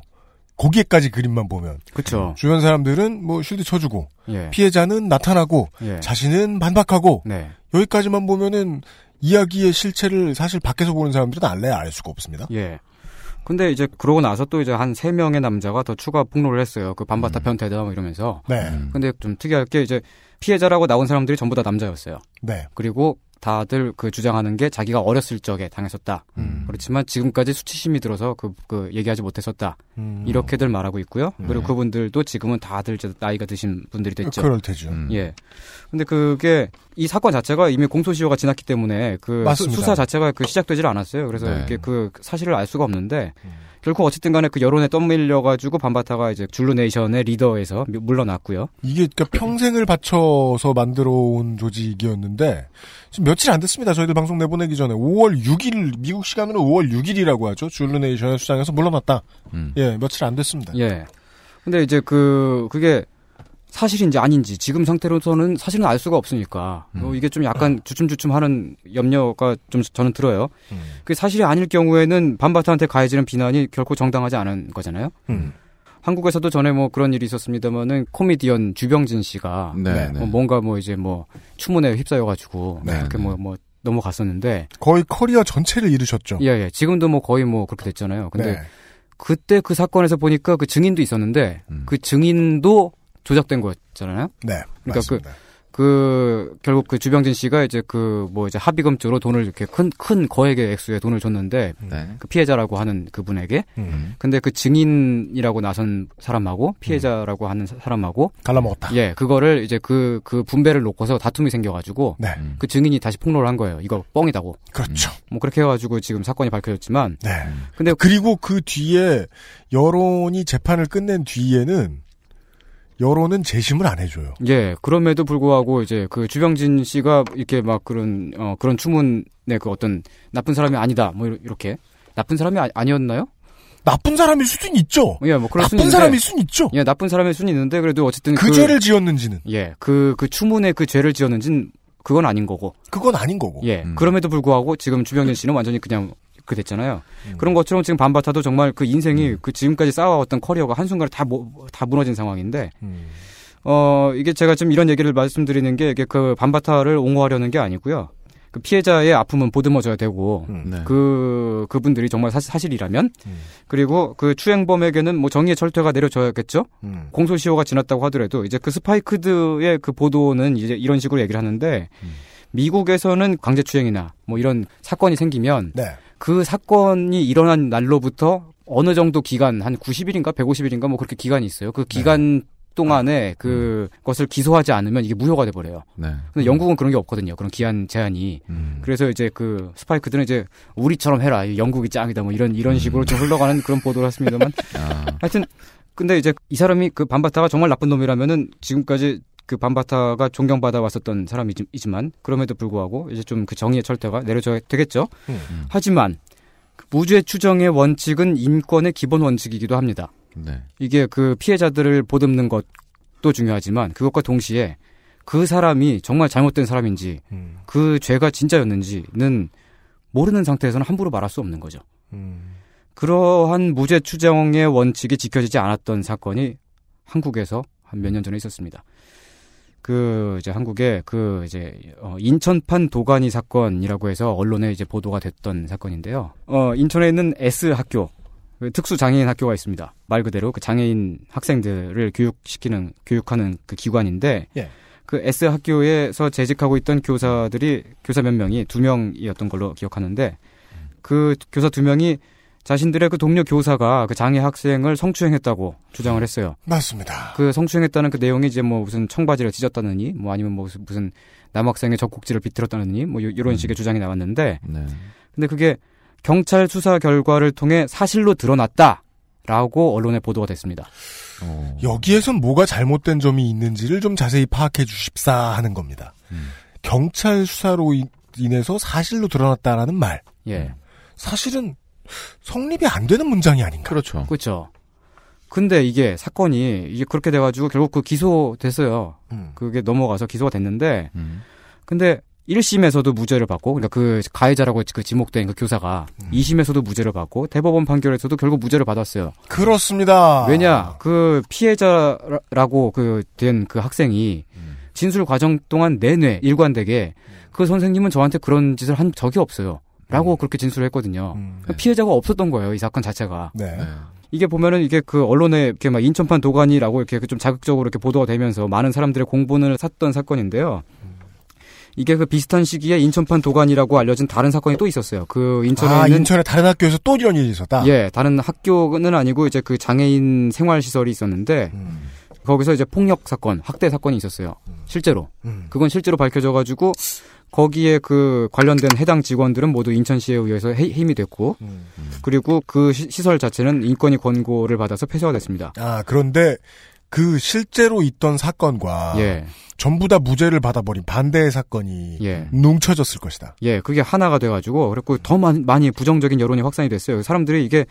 거기에까지 그림만 보면. 그렇죠. 주변 사람들은 뭐 쉴드 쳐주고 예. 피해자는 나타나고 예. 자신은 반박하고 네. 여기까지만 보면은 이야기의 실체를 사실 밖에서 보는 사람들은 알래야 알 수가 없습니다. 예. 근데 이제 그러고 나서 또 이제 한 세 명의 남자가 더 추가 폭로를 했어요. 그 밤바타 음. 편대다 뭐 이러면서. 네. 음. 근데 좀 특이할 게 이제 피해자라고 나온 사람들이 전부 다 남자였어요. 네. 그리고 다들 그 주장하는 게 자기가 어렸을 적에 당했었다. 음. 그렇지만 지금까지 수치심이 들어서 그, 그 얘기하지 못했었다. 음. 이렇게들 말하고 있고요. 네. 그리고 그분들도 지금은 다들 나이가 드신 분들이 됐죠. 그럴 테죠. 음. 예. 근데 그게 이 사건 자체가 이미 공소시효가 지났기 때문에 그 맞습니다. 수사 자체가 그 시작되질 않았어요. 그래서 네. 이렇게 그 사실을 알 수가 없는데 음. 결국 어쨌든 간에 그 여론에 떠밀려가지고 밤바타가 이제 줄루네이션의 리더에서 물러났고요. 이게 그러니까 평생을 바쳐서 만들어 온 조직이었는데 지금 며칠 안 됐습니다. 저희들 방송 내보내기 전에 오월 육일 미국 시간으로 오월 육일이라고 하죠. 줄루네이션의 수장에서 물러났다. 음. 예, 며칠 안 됐습니다. 예. 근데 이제 그 그게 사실인지 아닌지 지금 상태로서는 사실은 알 수가 없으니까 음. 어, 이게 좀 약간 주춤주춤하는 염려가 좀 저는 들어요. 음. 그게 사실이 아닐 경우에는 밤바타한테 가해지는 비난이 결코 정당하지 않은 거잖아요. 음. 한국에서도 전에 뭐 그런 일이 있었습니다만은 코미디언 주병진 씨가 네, 네. 뭐 뭔가 뭐 이제 뭐 추문에 휩싸여가지고 네, 이렇게 네. 뭐 뭐 넘어갔었는데 거의 커리어 전체를 이루셨죠. 예, 예. 지금도 뭐 거의 뭐 그렇게 됐잖아요. 근데 네. 그때 그 사건에서 보니까 그 증인도 있었는데 음. 그 증인도 조작된 거였잖아요. 네. 그러니까 맞습니다. 그, 그 결국 그 주병진 씨가 이제 그 뭐 이제 합의금죄로 돈을 이렇게 큰 큰 거액의 액수의 돈을 줬는데 네. 그 피해자라고 하는 그분에게 음. 근데 그 증인이라고 나선 사람하고 피해자라고 음. 하는 사람하고 갈라먹었다. 예, 그거를 이제 그 그 분배를 놓고서 다툼이 생겨가지고 네. 그 증인이 다시 폭로를 한 거예요. 이거 뻥이다고. 그렇죠. 음. 뭐 그렇게 해가지고 지금 사건이 밝혀졌지만. 네. 근데 그리고 그 뒤에 여론이 재판을 끝낸 뒤에는. 여론은 재심을 안 해줘요. 예, 그럼에도 불구하고 이제 그 주병진 씨가 이렇게 막 그런 어 그런 추문의 그 어떤 나쁜 사람이 아니다 뭐 이렇게 나쁜 사람이 아, 아니었나요? 나쁜 사람일 수는 있죠. 예, 뭐 그럴 나쁜 수는 사람일 수는 있죠. 예, 나쁜 사람일 수는 있는데 그래도 어쨌든 그, 그 죄를 지었는지는 예, 그 그 추문의 그 죄를 지었는지는 그건 아닌 거고. 그건 아닌 거고. 예, 음. 그럼에도 불구하고 지금 주병진 씨는 완전히 그냥. 그 됐잖아요. 음. 그런 것처럼 지금 밤바타도 정말 그 인생이 음. 그 지금까지 쌓아왔던 커리어가 한순간에 다, 뭐, 다 무너진 상황인데, 음. 어, 이게 제가 지금 이런 얘기를 말씀드리는 게 이게 그 밤바타를 옹호하려는 게 아니고요. 그 피해자의 아픔은 보듬어줘야 되고, 음, 네. 그, 그분들이 정말 사, 사실이라면, 음. 그리고 그 추행범에게는 뭐 정의의 철퇴가 내려져야겠죠? 음. 공소시효가 지났다고 하더라도 이제 그 스파이크드의 그 보도는 이제 이런 식으로 얘기를 하는데, 음. 미국에서는 강제추행이나 뭐 이런 사건이 생기면, 네. 그 사건이 일어난 날로부터 어느 정도 기간, 한 구십 일인가 백오십 일인가 뭐 그렇게 기간이 있어요. 그 기간 네. 동안에 그 음. 것을 기소하지 않으면 이게 무효가 돼버려요. 네. 근데 영국은 그런 게 없거든요. 그런 기한 제한이. 음. 그래서 이제 그 스파이크들은 이제 우리처럼 해라. 영국이 짱이다. 뭐 이런, 이런 식으로 음. 좀 흘러가는 그런 보도를 했습니다만. 아. 하여튼, 근데 이제 이 사람이 그 밤바타가 정말 나쁜 놈이라면은 지금까지 그 밤바타가 존경받아 왔었던 사람이지만 그럼에도 불구하고 이제 좀 그 정의의 철퇴가 내려져야 되겠죠. 음, 음. 하지만 무죄 추정의 원칙은 인권의 기본 원칙이기도 합니다. 네. 이게 그 피해자들을 보듬는 것도 중요하지만 그것과 동시에 그 사람이 정말 잘못된 사람인지 음. 그 죄가 진짜였는지는 모르는 상태에서는 함부로 말할 수 없는 거죠. 음. 그러한 무죄 추정의 원칙이 지켜지지 않았던 사건이 한국에서 한 몇 년 전에 있었습니다. 그, 이제 한국의 그, 이제, 어, 인천판 도가니 사건이라고 해서 언론에 이제 보도가 됐던 사건인데요. 어, 인천에 있는 S 학교, 특수장애인 학교가 있습니다. 말 그대로 그 장애인 학생들을 교육시키는, 교육하는 그 기관인데, 예. 그 S 학교에서 재직하고 있던 교사들이, 교사 몇 명이 두 명이었던 걸로 기억하는데, 그 교사 두 명이 자신들의 그 동료 교사가 그 장애 학생을 성추행했다고 주장을 했어요. 맞습니다. 그 성추행했다는 그 내용이 이제 뭐 무슨 청바지를 찢었다느니, 뭐 아니면 뭐 무슨 남학생의 젖꼭지를 비틀었다느니, 뭐 이런 음. 식의 주장이 나왔는데, 네. 근데 그게 경찰 수사 결과를 통해 사실로 드러났다라고 언론에 보도가 됐습니다. 어. 여기에선 뭐가 잘못된 점이 있는지를 좀 자세히 파악해 주십사 하는 겁니다. 음. 경찰 수사로 인해서 사실로 드러났다라는 말. 예. 사실은 성립이 안 되는 문장이 아닌가. 그렇죠. 그렇죠. 근데 이게 사건이 이제 그렇게 돼가지고 결국 그 기소됐어요. 음. 그게 넘어가서 기소가 됐는데, 음. 근데 일 심에서도 무죄를 받고, 그러니까 그 가해자라고 그 지목된 그 교사가 음. 이 심에서도 무죄를 받고, 대법원 판결에서도 결국 무죄를 받았어요. 그렇습니다. 왜냐, 그 피해자라고 그 된 그 학생이 음. 진술 과정 동안 내내 일관되게 음. 그 선생님은 저한테 그런 짓을 한 적이 없어요. 라고 그렇게 진술을 했거든요. 음, 네. 피해자가 없었던 거예요, 이 사건 자체가. 네. 이게 보면은 이게 그 언론에 이렇게 막 인천판 도가니라고 이렇게 좀 자극적으로 이렇게 보도가 되면서 많은 사람들의 공분을 샀던 사건인데요. 음. 이게 그 비슷한 시기에 인천판 도가니라고 알려진 다른 사건이 또 있었어요. 그 인천에 아, 있는 인천의 다른 학교에서 또 이런 일이 있었다. 예, 다른 학교는 아니고 이제 그 장애인 생활 시설이 있었는데 음. 거기서 이제 폭력 사건, 학대 사건이 있었어요. 실제로. 음. 그건 실제로 밝혀져가지고 거기에 그 관련된 해당 직원들은 모두 인천시에 의해서 해임이 됐고, 음. 그리고 그 시설 자체는 인권위 권고를 받아서 폐쇄가 됐습니다. 아, 그런데 그 실제로 있던 사건과 예. 전부 다 무죄를 받아버린 반대의 사건이 예. 뭉쳐졌을 것이다. 예, 그게 하나가 돼가지고, 그리고 더 많, 많이 부정적인 여론이 확산이 됐어요. 사람들이 이게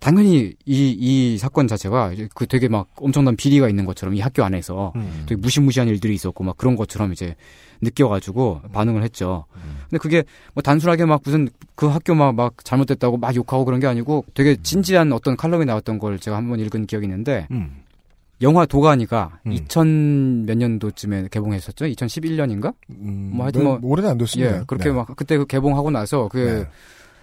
당연히 이, 이 사건 자체가 그 되게 막 엄청난 비리가 있는 것처럼 이 학교 안에서 음. 되게 무시무시한 일들이 있었고 막 그런 것처럼 이제 느껴가지고 반응을 했죠. 음. 근데 그게 뭐 단순하게 막 무슨 그 학교 막, 막 잘못됐다고 막 욕하고 그런 게 아니고 되게 진지한 어떤 칼럼이 나왔던 걸 제가 한번 읽은 기억이 있는데 음. 영화 도가니가 음. 이천 몇 년도쯤에 개봉했었죠? 이천십일 년인가? 음, 뭐 하여튼 뭐 오래는 안 됐습니다. 예, 그렇게 네. 막 그때 그 개봉하고 나서 그, 네.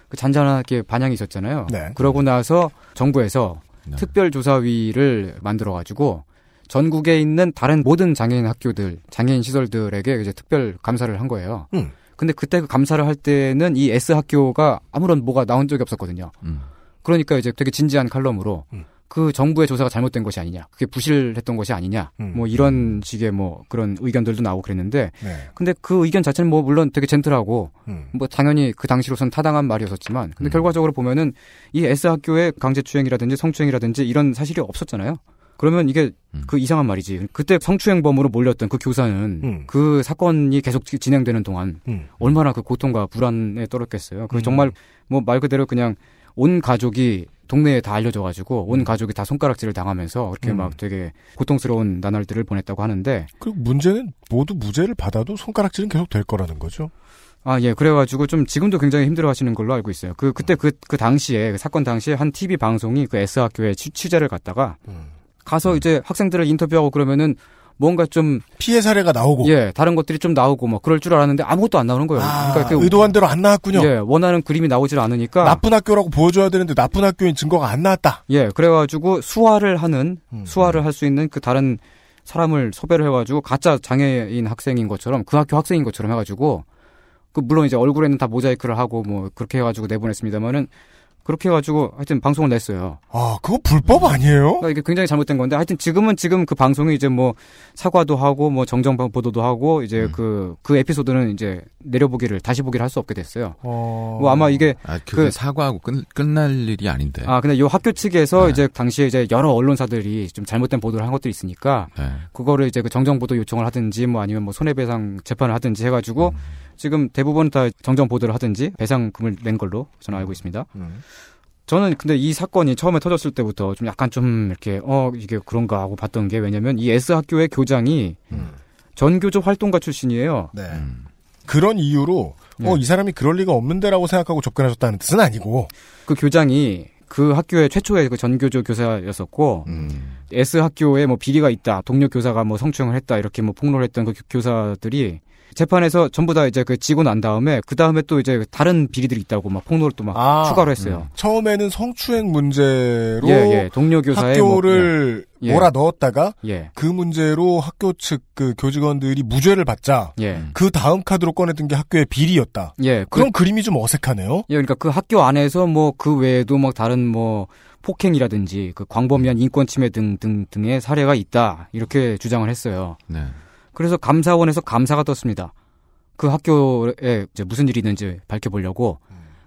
그 잔잔하게 반향이 있었잖아요. 네. 그러고 나서 정부에서 네. 특별조사위를 만들어가지고 전국에 있는 다른 모든 장애인 학교들, 장애인 시설들에게 이제 특별 감사를 한 거예요. 음. 근데 그때 그 감사를 할 때는 이 S 학교가 아무런 뭐가 나온 적이 없었거든요. 음. 그러니까 이제 되게 진지한 칼럼으로. 음. 그 정부의 조사가 잘못된 것이 아니냐, 그게 부실했던 것이 아니냐, 음. 뭐 이런 식의 뭐 그런 의견들도 나오고 그랬는데, 네. 근데 그 의견 자체는 뭐 물론 되게 젠틀하고, 음. 뭐 당연히 그 당시로선 타당한 말이었었지만, 근데 음. 결과적으로 보면은 이 S 학교의 강제추행이라든지 성추행이라든지 이런 사실이 없었잖아요. 그러면 이게 음. 그 이상한 말이지. 그때 성추행범으로 몰렸던 그 교사는 음. 그 사건이 계속 진행되는 동안 음. 얼마나 그 고통과 불안에 떨었겠어요. 그 음. 정말 뭐 말 그대로 그냥 온 가족이 동네에 다 알려져가지고 온 가족이 다 손가락질을 당하면서 그렇게 음. 막 되게 고통스러운 나날들을 보냈다고 하는데, 그리고 문제는 모두 무죄를 받아도 손가락질은 계속 될 거라는 거죠. 아, 예. 그래가지고 좀 지금도 굉장히 힘들어하시는 걸로 알고 있어요. 그 그때 그그 음. 그 당시에 그 사건 당시에 한 티비 방송이 그 S 학교에 취, 취재를 갔다가 음. 가서 음. 이제 학생들을 인터뷰하고 그러면은 뭔가 좀 피해 사례가 나오고, 예, 다른 것들이 좀 나오고 막 그럴 줄 알았는데 아무것도 안 나오는 거예요. 아, 그러니까 의도한 대로 안 나왔군요. 예, 원하는 그림이 나오질 않으니까 나쁜 학교라고 보여줘야 되는데 나쁜 학교인 증거가 안 나왔다. 예, 그래가지고 수화를 하는 음, 수화를 음. 할 수 있는 그 다른 사람을 섭외를 해가지고 가짜 장애인 학생인 것처럼 그 학교 학생인 것처럼 해가지고 그 물론 이제 얼굴에는 다 모자이크를 하고 뭐 그렇게 해가지고 내보냈습니다만은. 그렇게 해가지고 하여튼 방송을 냈어요. 아, 그거 불법 아니에요? 그러니까 이게 굉장히 잘못된 건데 하여튼 지금은 지금 그 방송이 이제 뭐 사과도 하고 뭐 정정 보도도 하고 이제 그그 음. 그 에피소드는 이제 내려보기를 다시 보기를 할 수 없게 됐어요. 어... 뭐 아마 이게 아, 그 사과하고 끝 끝날 일이 아닌데. 아, 근데 요 학교 측에서 네. 이제 당시에 이제 여러 언론사들이 좀 잘못된 보도를 한 것들이 있으니까 네. 그거를 이제 그 정정 보도 요청을 하든지 뭐 아니면 뭐 손해배상 재판을 하든지 해가지고. 음. 지금 대부분 다 정정 보도를 하든지 배상금을 낸 걸로 저는 알고 있습니다. 음. 저는 근데 이 사건이 처음에 터졌을 때부터 좀 약간 좀 이렇게 어 이게 그런가 하고 봤던 게 왜냐면 이 S 학교의 교장이 음. 전교조 활동가 출신이에요. 네. 음. 그런 이유로 네. 어, 이 사람이 그럴 리가 없는데라고 생각하고 접근하셨다는 뜻은 아니고 그 교장이 그 학교의 최초의 그 전교조 교사였었고 음. S 학교에 뭐 비리가 있다, 동료 교사가 뭐 성추행을 했다 이렇게 뭐 폭로를 했던 그 교사들이 재판에서 전부 다 이제 그 지고 난 다음에 그 다음에 또 이제 다른 비리들이 있다고 막 폭로를 또 막 아, 추가로 했어요. 음. 처음에는 성추행 문제로 예, 예. 동료 교사의 학교를 뭐, 예. 몰아 넣었다가 예. 그 문제로 학교 측 그 교직원들이 무죄를 받자 예. 그 다음 카드로 꺼냈던 게 학교의 비리였다. 예, 그런 그, 그림이 좀 어색하네요. 예, 그러니까 그 학교 안에서 뭐 그 외에도 막 다른 뭐 폭행이라든지 그 광범위한 인권 침해 등 등 등의 사례가 있다 이렇게 주장을 했어요. 네. 그래서 감사원에서 감사가 떴습니다. 그 학교에 이제 무슨 일이 있는지 밝혀보려고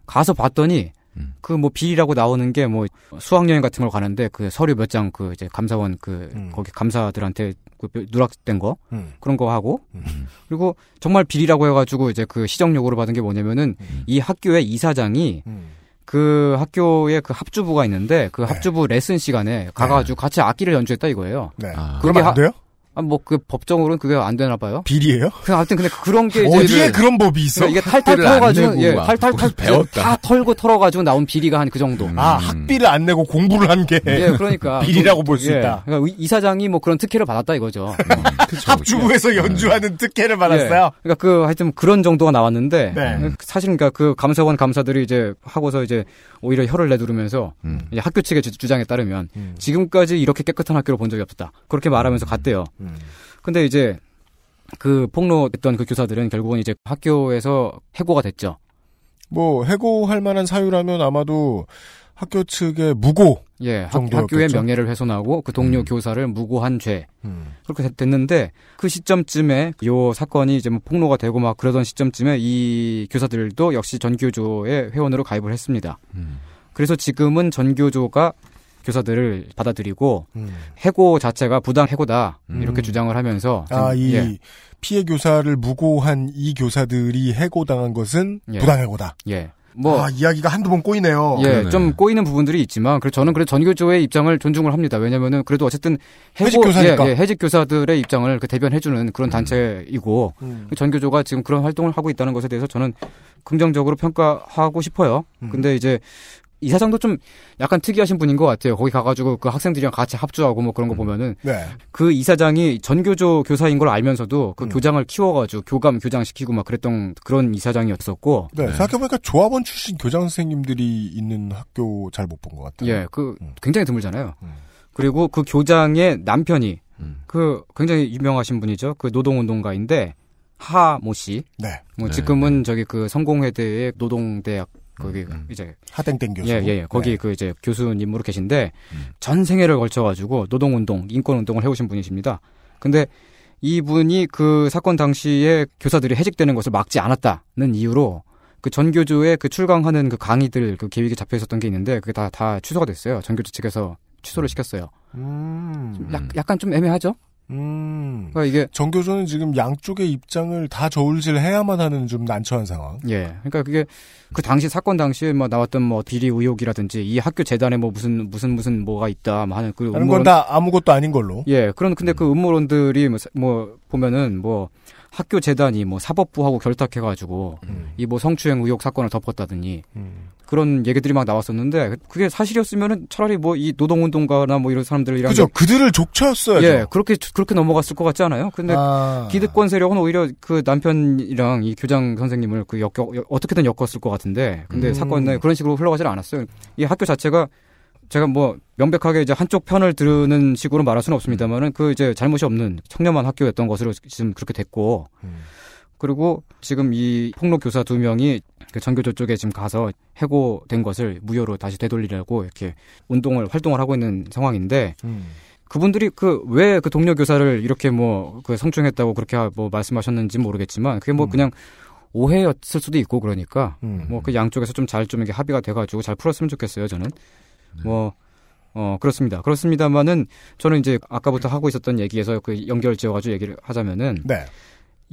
가서 봤더니 음. 그 뭐 비리라고 나오는 게 뭐 수학여행 같은 걸 가는데 그 서류 몇 장 그 이제 감사원 그 음. 거기 감사들한테 그 누락된 거 음. 그런 거 하고 음. 그리고 정말 비리라고 해가지고 이제 그 시정 요구를 받은 게 뭐냐면은 음. 이 학교의 이사장이 음. 그 학교에 그 합주부가 있는데 그 네. 합주부 레슨 시간에 가가지고 네. 같이 악기를 연주했다 이거예요. 네. 아. 그러면 안 돼요? 아, 뭐, 그, 법정으로는 그게 안 되나 봐요. 비리예요? 그, 아무튼, 근데 그런 게. 이제 어디에 그런 법이 있어? 그러니까 이게 탈탈 털어가지고, 예, 탈탈 털, 배웠다. 다 털고 털어가지고 나온 비리가 한 그 정도. 음. 아, 학비를 안 내고 공부를 한 게. 예, 그러니까. 비리라고 볼 수 예, 있다. 그러니까 이사장이 뭐 그런 특혜를 받았다 이거죠. 합주부에서 연주하는 특혜를 받았어요? 예, 그러니까 그, 하여튼 그런 정도가 나왔는데. 네. 사실 그러니까 그 감사원 감사들이 이제 하고서 이제 오히려 혀를 내두르면서 음. 이제 학교 측의 주장에 따르면 음. 지금까지 이렇게 깨끗한 학교를 본 적이 없었다. 그렇게 말하면서 갔대요. 음. 근데 이제 그 폭로했던 그 교사들은 결국은 이제 학교에서 해고가 됐죠. 뭐 해고할 만한 사유라면 아마도 학교 측의 무고 예, 정도였겠죠. 학교의 명예를 훼손하고 그 동료 음. 교사를 무고한 죄 음. 그렇게 됐는데 그 시점쯤에 요 사건이 이제 뭐 폭로가 되고 막 그러던 시점쯤에 이 교사들도 역시 전교조의 회원으로 가입을 했습니다. 음. 그래서 지금은 전교조가 교사들을 받아들이고 음. 해고 자체가 부당 해고다 이렇게 음. 주장을 하면서 아, 이 예. 피해 교사를 무고한 이 교사들이 해고당한 것은 예. 부당 해고다. 예. 뭐 아, 이야기가 한두 번 꼬이네요. 예, 그러네. 좀 꼬이는 부분들이 있지만 그래서 저는 그래도 전교조의 입장을 존중을 합니다. 왜냐면은 그래도 어쨌든 해고, 해직 교사니까 예, 예, 해직 교사들의 입장을 그 대변해주는 그런 음. 단체이고 음. 전교조가 지금 그런 활동을 하고 있다는 것에 대해서 저는 긍정적으로 평가하고 싶어요. 음. 근데 이제 이사장도 좀 약간 특이하신 분인 것 같아요. 거기 가가지고 그 학생들이랑 같이 합주하고 뭐 그런 거 보면은 네. 그 이사장이 전교조 교사인 걸 알면서도 그 음. 교장을 키워가지고 교감 교장시키고 막 그랬던 그런 이사장이었었고. 네, 네. 생각해보니까 조합원 출신 교장 선생님들이 있는 학교 잘 못 본 것 같아요. 예, 그 음. 굉장히 드물잖아요. 음. 그리고 그 교장의 남편이 음. 그 굉장히 유명하신 분이죠. 그 노동운동가인데 하모 씨. 네. 뭐 지금은 네. 저기 그 성공회대의 노동대학 거기 음. 이제 하댕댕 교수. 예예. 예. 거기 네. 그 이제 교수님으로 계신데 음. 전 생애를 걸쳐가지고 노동운동, 인권운동을 해오신 분이십니다. 근데 이분이 그 사건 당시에 교사들이 해직되는 것을 막지 않았다는 이유로 그 전교조에 그 출강하는 그 강의들 그 계획이 잡혀 있었던 게 있는데 그게 다 다 취소가 됐어요. 전교조 측에서 취소를 시켰어요. 음. 좀 약, 약간 좀 애매하죠. 음. 그러니까 이게 전교조는 지금 양쪽의 입장을 다 저울질해야만 하는 좀 난처한 상황. 예. 그러니까 그게 그 당시 사건 당시에 막 나왔던 뭐 비리 의혹이라든지 이 학교 재단에 뭐 무슨 무슨 무슨 뭐가 있다 뭐 하는 그런 음모론. 그런 건 다 아무것도 아닌 걸로. 예. 그런 근데 음. 그 음모론들이 뭐, 뭐 보면은 뭐 학교 재단이 뭐 사법부하고 결탁해가지고 음. 이 뭐 성추행 의혹 사건을 덮었다더니 음. 그런 얘기들이 막 나왔었는데 그게 사실이었으면은 차라리 뭐 이 노동운동가나 뭐 이런 사람들이랑 그죠 그들을 족쳤어야죠. 예, 그렇게 그렇게 넘어갔을 것 같지 않아요? 근데 아. 기득권 세력은 오히려 그 남편이랑 이 교장 선생님을 그 엮여 어떻게든 엮었을 것 같은데 근데 음. 사건은 그런 식으로 흘러가질 않았어요. 이 학교 자체가 제가 뭐 명백하게 이제 한쪽 편을 들으는 식으로 말할 수는 없습니다만은 그 이제 잘못이 없는 청렴한 학교였던 것으로 지금 그렇게 됐고 음. 그리고 지금 이 폭로 교사 두 명이 그 전교조 쪽에 지금 가서 해고된 것을 무효로 다시 되돌리려고 이렇게 운동을 활동을 하고 있는 상황인데 음. 그분들이 그 왜 그 동료 교사를 이렇게 뭐 그 성추행했다고 그렇게 뭐 말씀하셨는지 모르겠지만 그게 뭐 음. 그냥 오해였을 수도 있고 그러니까 음. 뭐 그 양쪽에서 좀 잘 좀 이게 합의가 돼가지고 잘 풀었으면 좋겠어요 저는. 네. 뭐, 어, 그렇습니다. 그렇습니다만은 저는 이제 아까부터 하고 있었던 얘기에서 그 연결 지어가지고 얘기를 하자면은, 네.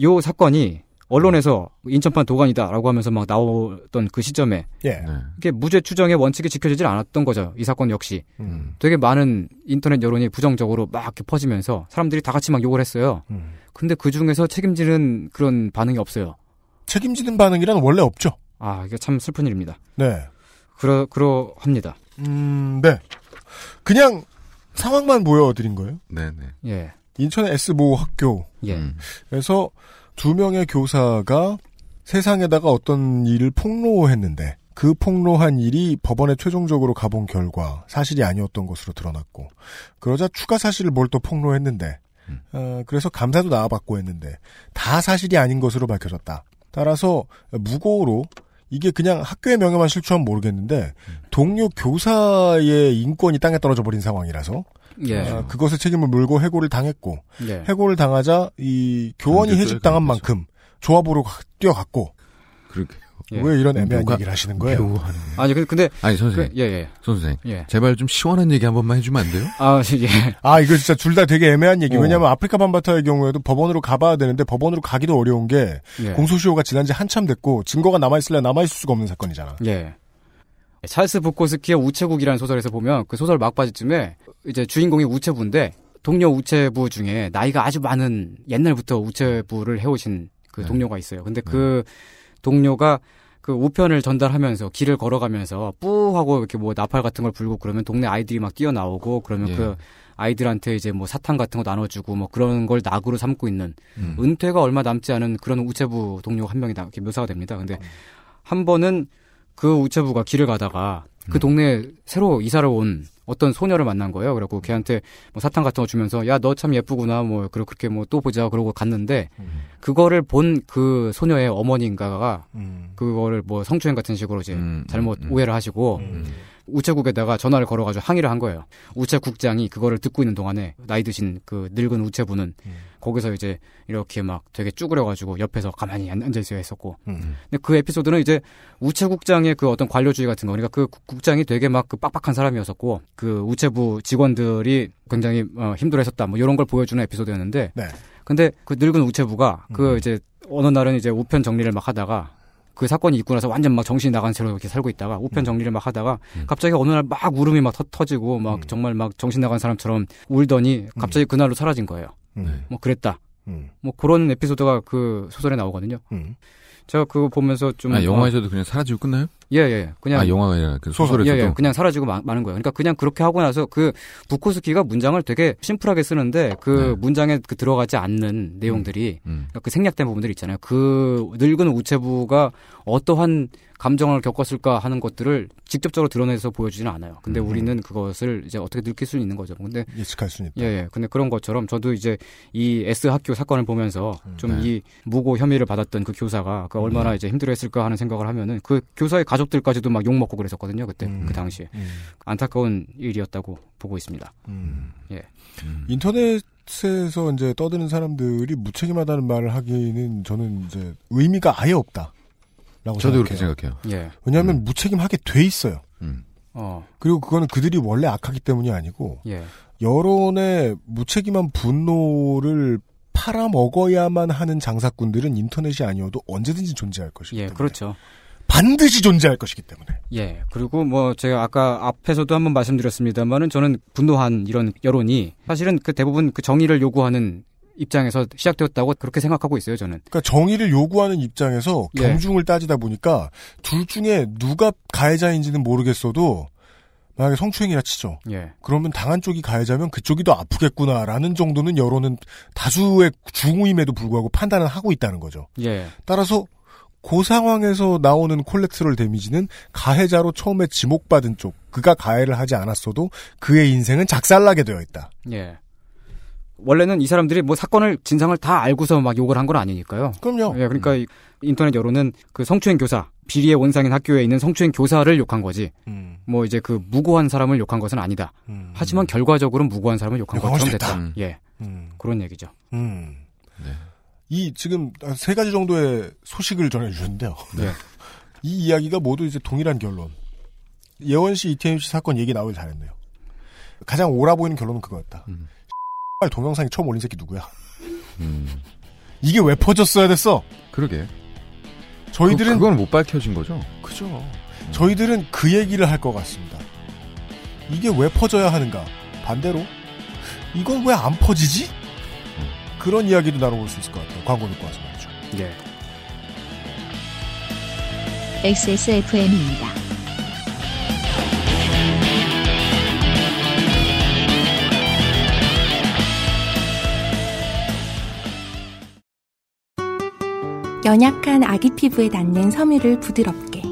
요 사건이 언론에서 인천판 도관이다라고 하면서 막 나오던 그 시점에, 예. 네. 이게 무죄 추정의 원칙이 지켜지질 않았던 거죠. 이 사건 역시. 음. 되게 많은 인터넷 여론이 부정적으로 막 이렇게 퍼지면서 사람들이 다 같이 막 욕을 했어요. 음. 근데 그 중에서 책임지는 그런 반응이 없어요. 책임지는 반응이란 원래 없죠. 아, 이게 참 슬픈 일입니다. 네. 그러, 그러합니다. 음, 네. 그냥 상황만 보여드린 거예요. 네네. 예. 인천의 에스모 학교에서 예. 두 명의 교사가 세상에다가 어떤 일을 폭로했는데 그 폭로한 일이 법원에 최종적으로 가본 결과 사실이 아니었던 것으로 드러났고 그러자 추가 사실을 뭘 또 폭로했는데 음. 어, 그래서 감사도 나와봤고 했는데 다 사실이 아닌 것으로 밝혀졌다. 따라서 무고로 이게 그냥 학교의 명예만 실추하면 모르겠는데 동료 교사의 인권이 땅에 떨어져 버린 상황이라서 예. 아, 그것에 책임을 물고 해고를 당했고 예. 해고를 당하자 이 교원이 해직당한 만큼 조합으로 뛰어갔고 그렇게 예. 왜 이런 애매한 뭐가, 얘기를 하시는 거예요? 묘한... 아니 근데 아니 선생님, 그, 예, 예. 선생님 예. 제발 좀 시원한 얘기 한 번만 해주면 안 돼요? 아, 예. 아 이거 진짜 둘 다 되게 애매한 얘기. 어. 왜냐하면 아프리카 밤바타의 경우에도 법원으로 가봐야 되는데 법원으로 가기도 어려운 게 예. 공소시효가 지난 지 한참 됐고 증거가 남아 있을래 남아 있을 수가 없는 사건이잖아. 예. 찰스 부코스키의 우체국이라는 소설에서 보면 그 소설 막바지쯤에 이제 주인공이 우체부인데 동료 우체부 중에 나이가 아주 많은 옛날부터 우체부를 해오신 그 네. 동료가 있어요. 근데 네. 그 동료가 그 우편을 전달하면서 길을 걸어가면서 뿌 하고 이렇게 뭐 나팔 같은 걸 불고 그러면 동네 아이들이 막 뛰어나오고 그러면 예. 그 아이들한테 이제 뭐 사탕 같은 거 나눠주고 뭐 그런 걸 낙으로 삼고 있는 음. 은퇴가 얼마 남지 않은 그런 우체부 동료 한 명이 이렇게 묘사가 됩니다. 근데 음. 한 번은 그 우체부가 길을 가다가 그 음. 동네에 새로 이사를 온 어떤 소녀를 만난 거예요. 그래갖고 걔한테 뭐 사탕 같은 거 주면서 야, 너 참 예쁘구나 뭐 그렇게 뭐 또 보자 그러고 갔는데 음. 그거를 본 그 소녀의 어머니인가가 음. 그거를 뭐 성추행 같은 식으로 이제 음. 잘못 음. 오해를 하시고 음. 우체국에다가 전화를 걸어가지고 항의를 한 거예요. 우체국장이 그거를 듣고 있는 동안에 나이 드신 그 늙은 우체부는 음. 거기서 이제 이렇게 막 되게 쭈그려가지고 옆에서 가만히 앉아있어야 했었고 음. 근데 그 에피소드는 이제 우체국장의 그 어떤 관료주의 같은 거 그러니까 그 국장이 되게 막 그 빡빡한 사람이었었고 그 우체부 직원들이 굉장히 어, 힘들어했었다 뭐 이런 걸 보여주는 에피소드였는데 네. 근데 그 늙은 우체부가 그 음. 이제 어느 날은 이제 우편 정리를 막 하다가 그 사건이 있고 나서 완전 막 정신이 나간 채로 이렇게 살고 있다가 우편 정리를 막 하다가 음. 갑자기 어느 날 막 울음이 막 터, 터지고 막 음. 정말 막 정신 나간 사람처럼 울더니 갑자기 그날로 사라진 거예요. 음. 뭐 그랬다. 음. 뭐 그런 에피소드가 그 소설에 나오거든요. 음. 제가 그거 보면서 좀 아, 영화에서도 어, 그냥 사라지고 끝나요? 예예. 예. 그냥 아, 영화가 아니라 그 소설에서도 예, 예. 그냥 사라지고 마, 마는 거예요. 그러니까 그냥 그렇게 하고 나서 그 부코스키가 문장을 되게 심플하게 쓰는데 그 네. 문장에 그 들어가지 않는 내용들이 음, 음. 그러니까 그 생략된 부분들이 있잖아요. 그 늙은 우체부가 어떠한 감정을 겪었을까 하는 것들을 직접적으로 드러내서 보여주지는 않아요. 근데 음. 우리는 그것을 이제 어떻게 느낄 수는 있는 거죠. 근데 예측할 수는 있다. 예, 예. 근데 그런 것처럼 저도 이제 이 S 학교 사건을 보면서 음, 좀 이 네. 무고 혐의를 받았던 그 교사가 그 얼마나 음. 이제 힘들어했을까 하는 생각을 하면은 그 교사의 가족들까지도 막 욕 먹고 그랬었거든요. 그때 음. 그 당시에 음. 안타까운 일이었다고 보고 있습니다. 음. 예. 음. 인터넷 에서 이제 떠드는 사람들이 무책임하다는 말을 하기는 저는 이제 의미가 아예 없다. 저도 생각해요. 그렇게 생각해요. 예. 왜냐하면 음. 무책임하게 돼 있어요. 음. 어. 그리고 그거는 그들이 원래 악하기 때문이 아니고 예. 여론의 무책임한 분노를 팔아먹어야만 하는 장사꾼들은 인터넷이 아니어도 언제든지 존재할 것이기 예, 때문에. 그렇죠. 반드시 존재할 것이기 때문에. 예. 그리고 뭐 제가 아까 앞에서도 한번 말씀드렸습니다만은 저는 분노한 이런 여론이 사실은 그 대부분 그 정의를 요구하는 입장에서 시작되었다고 그렇게 생각하고 있어요, 저는. 그러니까 정의를 요구하는 입장에서 경중을 예. 따지다 보니까 둘 중에 누가 가해자인지는 모르겠어도 만약에 성추행이라 치죠. 예. 그러면 당한 쪽이 가해자면 그쪽이 더 아프겠구나라는 정도는 여론은 다수의 중우임에도 불구하고 판단을 하고 있다는 거죠. 예. 따라서 그 상황에서 나오는 콜렉트럴 데미지는 가해자로 처음에 지목받은 쪽, 그가 가해를 하지 않았어도 그의 인생은 작살나게 되어 있다. 예. 원래는 이 사람들이 뭐 사건을 진상을 다 알고서 막 욕을 한 건 아니니까요. 그럼요. 예, 그러니까 음. 인터넷 여론은 그 성추행 교사, 비리의 원상인 학교에 있는 성추행 교사를 욕한 거지. 음. 뭐 이제 그 무고한 사람을 욕한 것은 아니다. 음. 하지만 결과적으로는 무고한 사람을 욕한 것처럼 됐다. 됐다. 음. 예, 음. 그런 얘기죠. 음. 네. 이 지금 세 가지 정도의 소식을 전해주셨는데요. 네. 이 이야기가 모두 이제 동일한 결론. 예원 씨, 이태임 씨 사건 얘기 나오길 잘했네요. 가장 옳아 보이는 결론은 그거였다. 음. 동영상이 처음 올린 새끼 누구야? 음. 이게 왜 퍼졌어야 됐어? 그러게. 저희들은 그, 그건 못 밝혀진 거죠. 그죠. 음. 저희들은 그 얘기를 할 것 같습니다. 이게 왜 퍼져야 하는가? 반대로 이건 왜 안 퍼지지? 음. 그런 이야기도 나눠볼 수 있을 것 같아요. 광고 듣고 와서 말이죠. 예. 엑스에스에프엠입니다. 연약한 아기 피부에 닿는 섬유를 부드럽게,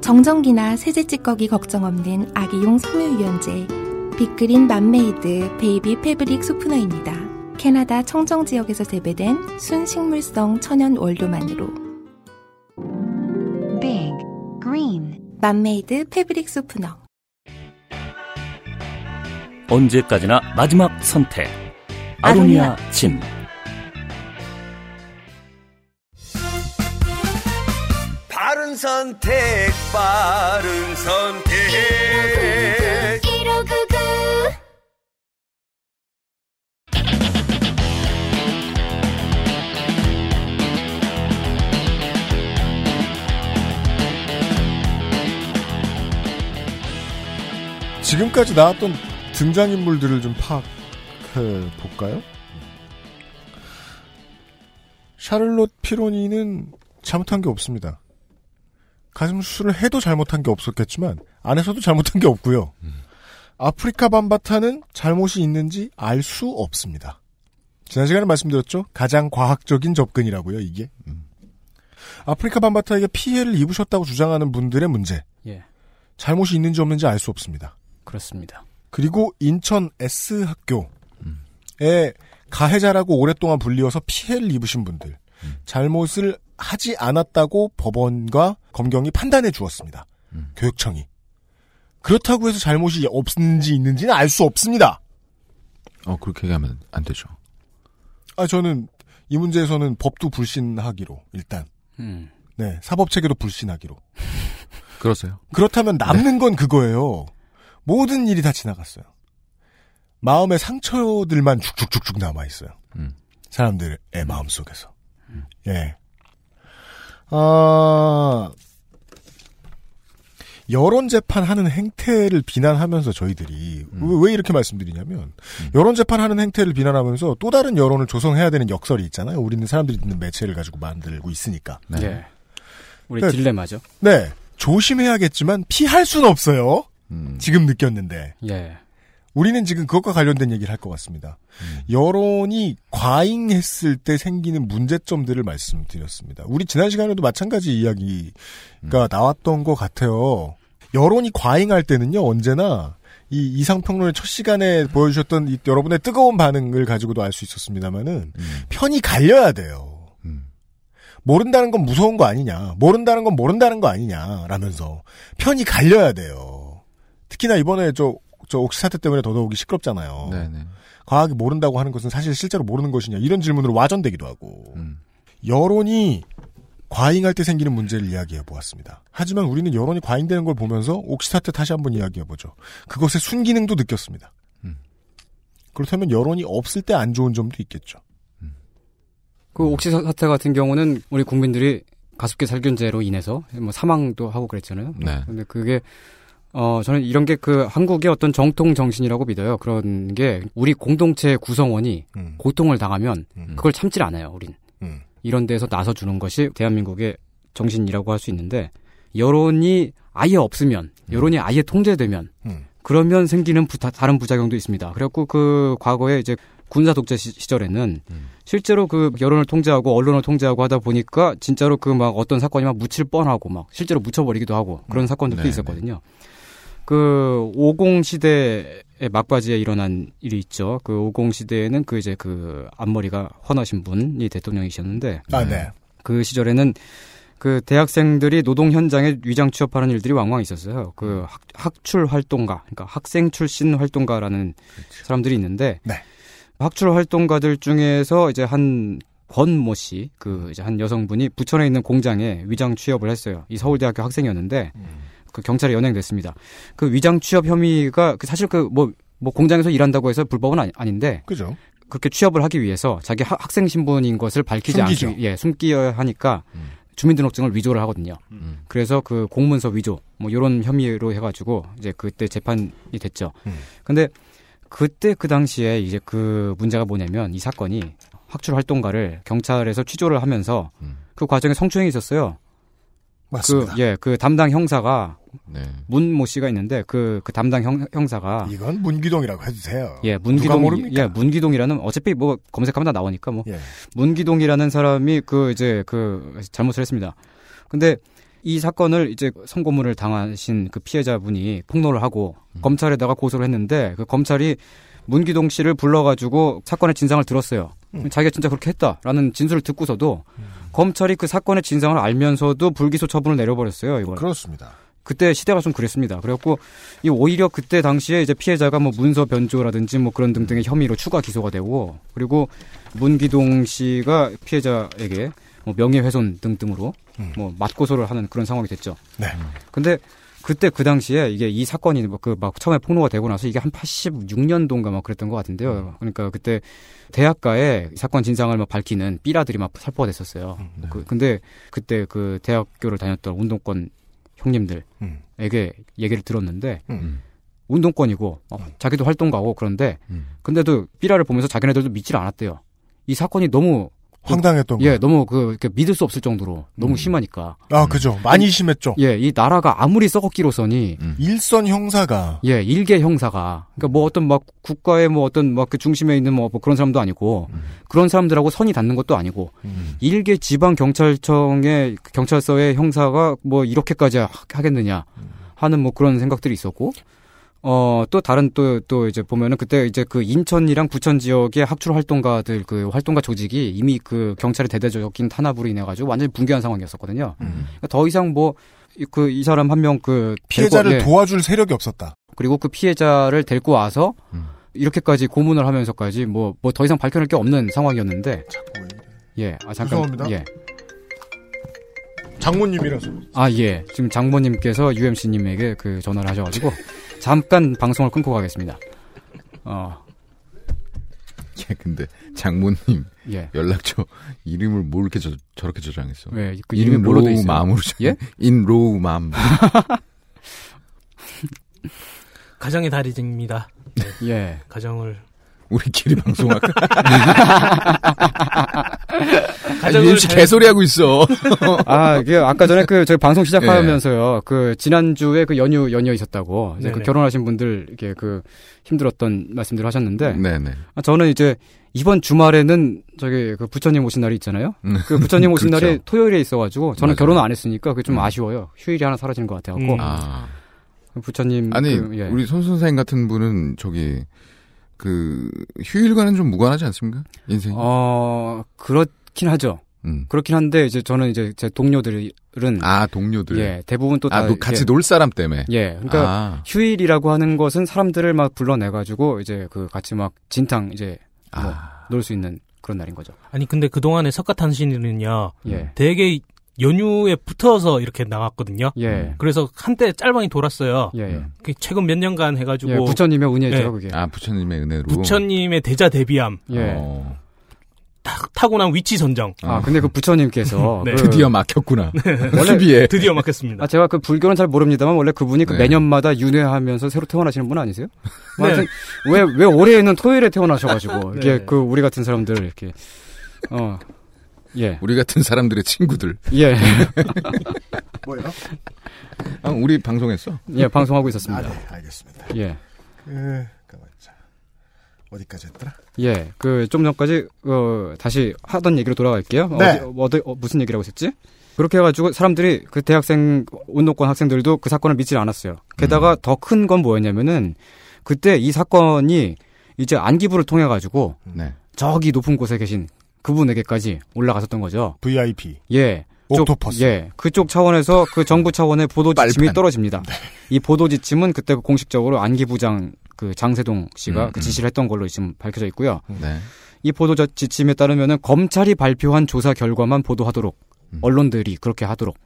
정전기나 세제 찌꺼기 걱정 없는 아기용 섬유 유연제 빅그린 맘메이드 베이비 패브릭 소프너입니다. 캐나다 청정 지역에서 재배된 순식물성 천연 원료만으로 빅 그린 맘메이드 패브릭 소프너. 언제까지나 마지막 선택 아로니아 진. 선택, 빠른 선택. 일오구구. 지금까지 나왔던 등장인물들을 좀 파악해 볼까요? 샤를롯 피로니는 잘못한 게 없습니다. 가슴 수술을 해도 잘못한 게 없었겠지만 안에서도 잘못한 게 없고요. 음. 아프리카 밤바타는 잘못이 있는지 알 수 없습니다. 지난 시간에 말씀드렸죠. 가장 과학적인 접근이라고요. 이게 음. 아프리카 밤바타에게 피해를 입으셨다고 주장하는 분들의 문제. 예. 잘못이 있는지 없는지 알 수 없습니다. 그렇습니다. 그리고 인천 S 학교에 음. 가해자라고 오랫동안 불리워서 피해를 입으신 분들. 음. 잘못을 하지 않았다고 법원과 검경이 판단해 주었습니다. 음. 교육청이. 그렇다고 해서 잘못이 없는지 있는지는 알 수 없습니다. 어, 그렇게 하면 안 되죠. 아, 저는 이 문제에서는 법도 불신하기로, 일단. 음. 네, 사법체계도 불신하기로. 그렇어요. 그렇다면 남는 네. 건 그거예요. 모든 일이 다 지나갔어요. 마음의 상처들만 쭉쭉쭉쭉 남아있어요. 음. 사람들의 음. 마음속에서. 음. 예. 아, 여론재판하는 행태를 비난하면서 저희들이 음. 왜 이렇게 말씀드리냐면 음. 여론재판하는 행태를 비난하면서 또 다른 여론을 조성해야 되는 역설이 있잖아요. 우리는 사람들이 듣는 매체를 가지고 만들고 있으니까. 네. 네. 우리 딜레마죠. 네. 조심해야겠지만 피할 수는 없어요. 음. 지금 느꼈는데. 예. 우리는 지금 그것과 관련된 얘기를 할 것 같습니다. 음. 여론이 과잉했을 때 생기는 문제점들을 말씀드렸습니다. 우리 지난 시간에도 마찬가지 이야기가 음. 나왔던 것 같아요. 여론이 과잉할 때는요, 언제나 이 이상평론의 첫 시간에 보여주셨던 이 여러분의 뜨거운 반응을 가지고도 알 수 있었습니다만은 음. 편이 갈려야 돼요. 음. 모른다는 건 무서운 거 아니냐, 모른다는 건 모른다는 거 아니냐라면서 편이 갈려야 돼요. 특히나 이번에 저 저 옥시 사태 때문에 더더욱이 시끄럽잖아요. 네네. 과학이 모른다고 하는 것은 사실 실제로 모르는 것이냐 이런 질문으로 와전되기도 하고 음. 여론이 과잉할 때 생기는 문제를 이야기해 보았습니다. 하지만 우리는 여론이 과잉되는 걸 보면서 옥시 사태 다시 한번 이야기해 보죠. 그것의 순기능도 느꼈습니다. 음. 그렇다면 여론이 없을 때 안 좋은 점도 있겠죠. 음. 그 옥시 사태 같은 경우는 우리 국민들이 가습기 살균제로 인해서 뭐 사망도 하고 그랬잖아요. 네. 근데 그게 어, 저는 이런 게 그 한국의 어떤 정통 정신이라고 믿어요. 그런 게 우리 공동체 구성원이 음. 고통을 당하면 음. 그걸 참질 않아요, 우린. 음. 이런 데서 나서주는 것이 대한민국의 정신이라고 할 수 있는데, 여론이 아예 없으면, 여론이 아예 통제되면, 음. 그러면 생기는 부타, 다른 부작용도 있습니다. 그래갖고 그 과거에 이제 군사 독재 시, 시절에는 음. 실제로 그 여론을 통제하고 언론을 통제하고 하다 보니까 진짜로 그 막 어떤 사건이 막 묻힐 뻔하고 막 실제로 묻혀버리기도 하고 그런 음. 사건들도 네네. 있었거든요. 그 오공 시대의 막바지에 일어난 일이 있죠. 그 오공 시대에는 그 이제 그 앞머리가 헌하신 분이 대통령이셨는데 아, 네. 그 시절에는 그 대학생들이 노동 현장에 위장 취업하는 일들이 왕왕 있었어요. 그 학, 학출 활동가, 그러니까 학생 출신 활동가라는 그렇죠. 사람들이 있는데 네. 학출 활동가들 중에서 이제 한 권 모 씨, 그 이제 한 여성분이 부천에 있는 공장에 위장 취업을 했어요. 이 서울대학교 학생이었는데. 음. 그 경찰에 연행됐습니다. 그 위장 취업 혐의가 사실 그 뭐 뭐 공장에서 일한다고 해서 불법은 아니, 아닌데 그죠. 그렇게 취업을 하기 위해서 자기 하, 학생 신분인 것을 밝히지 않기 예, 숨기어야 하니까 음. 주민등록증을 위조를 하거든요. 음. 그래서 그 공문서 위조 뭐 이런 혐의로 해가지고 이제 그때 재판이 됐죠. 음. 근데 그때 그 당시에 이제 그 문제가 뭐냐면 이 사건이 학출 활동가를 경찰에서 취조를 하면서 음. 그 과정에 성추행이 있었어요. 맞습니다. 그, 예, 그 담당 형사가 네. 문모 씨가 있는데 그, 그 담당 형, 형사가 이건 문기동이라고 해주세요. 예, 문기동, 예, 문기동이라는 어차피 뭐 검색하면 다 나오니까 뭐 예. 문기동이라는 사람이 그 이제 그 잘못을 했습니다. 근데 이 사건을 이제 선고문을 당하신 그 피해자분이 폭로를 하고 음. 검찰에다가 고소를 했는데 그 검찰이 문기동 씨를 불러가지고 사건의 진상을 들었어요. 음. 자기가 진짜 그렇게 했다라는 진술을 듣고서도 음. 검찰이 그 사건의 진상을 알면서도 불기소 처분을 내려버렸어요. 이걸. 그렇습니다. 그때 시대가 좀 그랬습니다. 그래갖고 이 오히려 그때 당시에 이제 피해자가 뭐 문서 변조라든지 뭐 그런 등등의 혐의로 추가 기소가 되고 그리고 문기동 씨가 피해자에게 뭐 명예훼손 등등으로 음. 뭐 맞고소를 하는 그런 상황이 됐죠. 네. 근데 그때 그 당시에 이게 이 사건이 그 막 처음에 폭로가 되고 나서 이게 한 팔십육 년도인가 막 그랬던 것 같은데요. 그러니까 그때 대학가에 사건 진상을 막 밝히는 삐라들이 막 살포가 됐었어요. 네. 그, 근데 그때 그 대학교를 다녔던 운동권 형님들에게 음. 얘기를 들었는데 음. 운동권이고 어, 음. 자기도 활동가고 그런데 음. 근데도 삐라를 보면서 자기네들도 믿질 않았대요. 이 사건이 너무 황당했던 거예요. 예, 너무 그, 그 믿을 수 없을 정도로 너무 음. 심하니까. 아, 그죠. 많이 심했죠. 예, 이 나라가 아무리 썩었기로서니 음. 일선 형사가 예, 일개 형사가 그러니까 뭐 어떤 막 국가의 뭐 어떤 막 그 중심에 있는 뭐 그런 사람도 아니고 음. 그런 사람들하고 선이 닿는 것도 아니고 음. 일개 지방 경찰청의 경찰서의 형사가 뭐 이렇게까지 하, 하겠느냐 하는 뭐 그런 생각들이 있었고. 어, 또 다른 또, 또 이제 보면은 그때 이제 그 인천이랑 부천 지역의 학출 활동가들 그 활동가 조직이 이미 그 경찰의 대대적인 탄압으로 인해가지고 완전히 붕괴한 상황이었었거든요. 음. 그러니까 더 이상 뭐, 그, 이 사람 한 명 그. 피해자를 데리고, 예. 도와줄 세력이 없었다. 그리고 그 피해자를 데리고 와서 음. 이렇게까지 고문을 하면서까지 뭐, 뭐 더 이상 밝혀낼 게 없는 상황이었는데. 예, 아, 잠깐. 죄송합니다. 예. 장모님이라서. 아, 예. 지금 장모님께서 유엠씨님에게 그 전화를 하셔가지고. 잠깐 방송을 끊고 가겠습니다. 어. 예, 근데 장모님 예. 연락처 이름을 뭘 이렇게 저, 저렇게 저장했어? 예, 그 이름이 뭐로 돼 있어요? 마음으로 예? 인로우 맘. 가정의 달인입니다. 네. 예, 가정을 우리끼리 방송할까? 유임씨 잘... 개소리하고 있어. 아, 이게 아까 전에 그 저희 방송 시작하면서요. 네. 그 지난주에 그 연휴 연휴 있었다고 이제 그 결혼하신 분들 이렇게 그 힘들었던 말씀들을 하셨는데. 네네. 아, 저는 이제 이번 주말에는 저기 그 부처님 오신 날이 있잖아요. 그 부처님 오신 그렇죠. 날이 토요일에 있어가지고 저는 맞아요. 결혼을 안 했으니까 그게 좀 음. 아쉬워요. 휴일이 하나 사라지는 것 같아갖고. 음. 아. 부처님 아니 그, 예. 우리 손 선생 같은 분은 저기 그 휴일과는 좀 무관하지 않습니까? 인생이. 어 그렇긴 하죠. 음. 그렇긴 한데 이제 저는 이제 제 동료들은 아 동료들 예 대부분 또 다 아, 같이 예. 놀 사람 때문에 예 그러니까 아. 휴일이라고 하는 것은 사람들을 막 불러내가지고 이제 그 같이 막 진탕 이제 뭐 아. 놀 수 있는 그런 날인 거죠. 아니 근데 그 동안에 석가탄신일은요 예. 되게 연휴에 붙어서 이렇게 나왔거든요. 예. 그래서 한때 짤방이 돌았어요. 예. 최근 몇 년간 해가지고. 예, 부처님의 은혜죠, 예. 그게. 아, 부처님의 은혜로. 부처님의 대자 대비함. 예. 어. 타, 타고난 위치 선정. 아, 근데 그 부처님께서. 네. 그... 드디어 막혔구나. 네. 원래 드디어 막혔습니다. 아, 제가 그 불교는 잘 모릅니다만 원래 그분이 그 네. 매년마다 윤회하면서 새로 태어나시는 분 아니세요? 뭐 네. 하여튼, 왜, 왜 올해는 토요일에 태어나셔가지고. 네. 이게 그 우리 같은 사람들 이렇게. 어. 예. 우리 같은 사람들의 친구들. 예. 뭐요? 아, 우리 방송했어? 예, 방송하고 있었습니다. 아, 네, 알겠습니다. 예. 그, 가만있자. 어디까지 했더라? 예, 그, 좀 전까지, 어, 다시 하던 얘기로 돌아갈게요. 네. 어디, 어디, 어, 무슨 얘기라고 했지? 그렇게 해가지고 사람들이 그 대학생, 운동권 학생들도 그 사건을 믿질 않았어요. 게다가 음. 더 큰 건 뭐였냐면은, 그때 이 사건이 이제 안기부를 통해가지고, 네. 저기 높은 곳에 계신 그분에게까지 올라갔었던 거죠. 브이아이피. 예. 옥토퍼스. 예. 그쪽 차원에서 그 정부 차원의 보도 지침이 떨어집니다. 네. 이 보도 지침은 그때 공식적으로 안기부장 그 장세동 씨가 음, 그 지시를 했던 걸로 지금 밝혀져 있고요. 네. 이 보도 지침에 따르면은 검찰이 발표한 조사 결과만 보도하도록 음. 언론들이 그렇게 하도록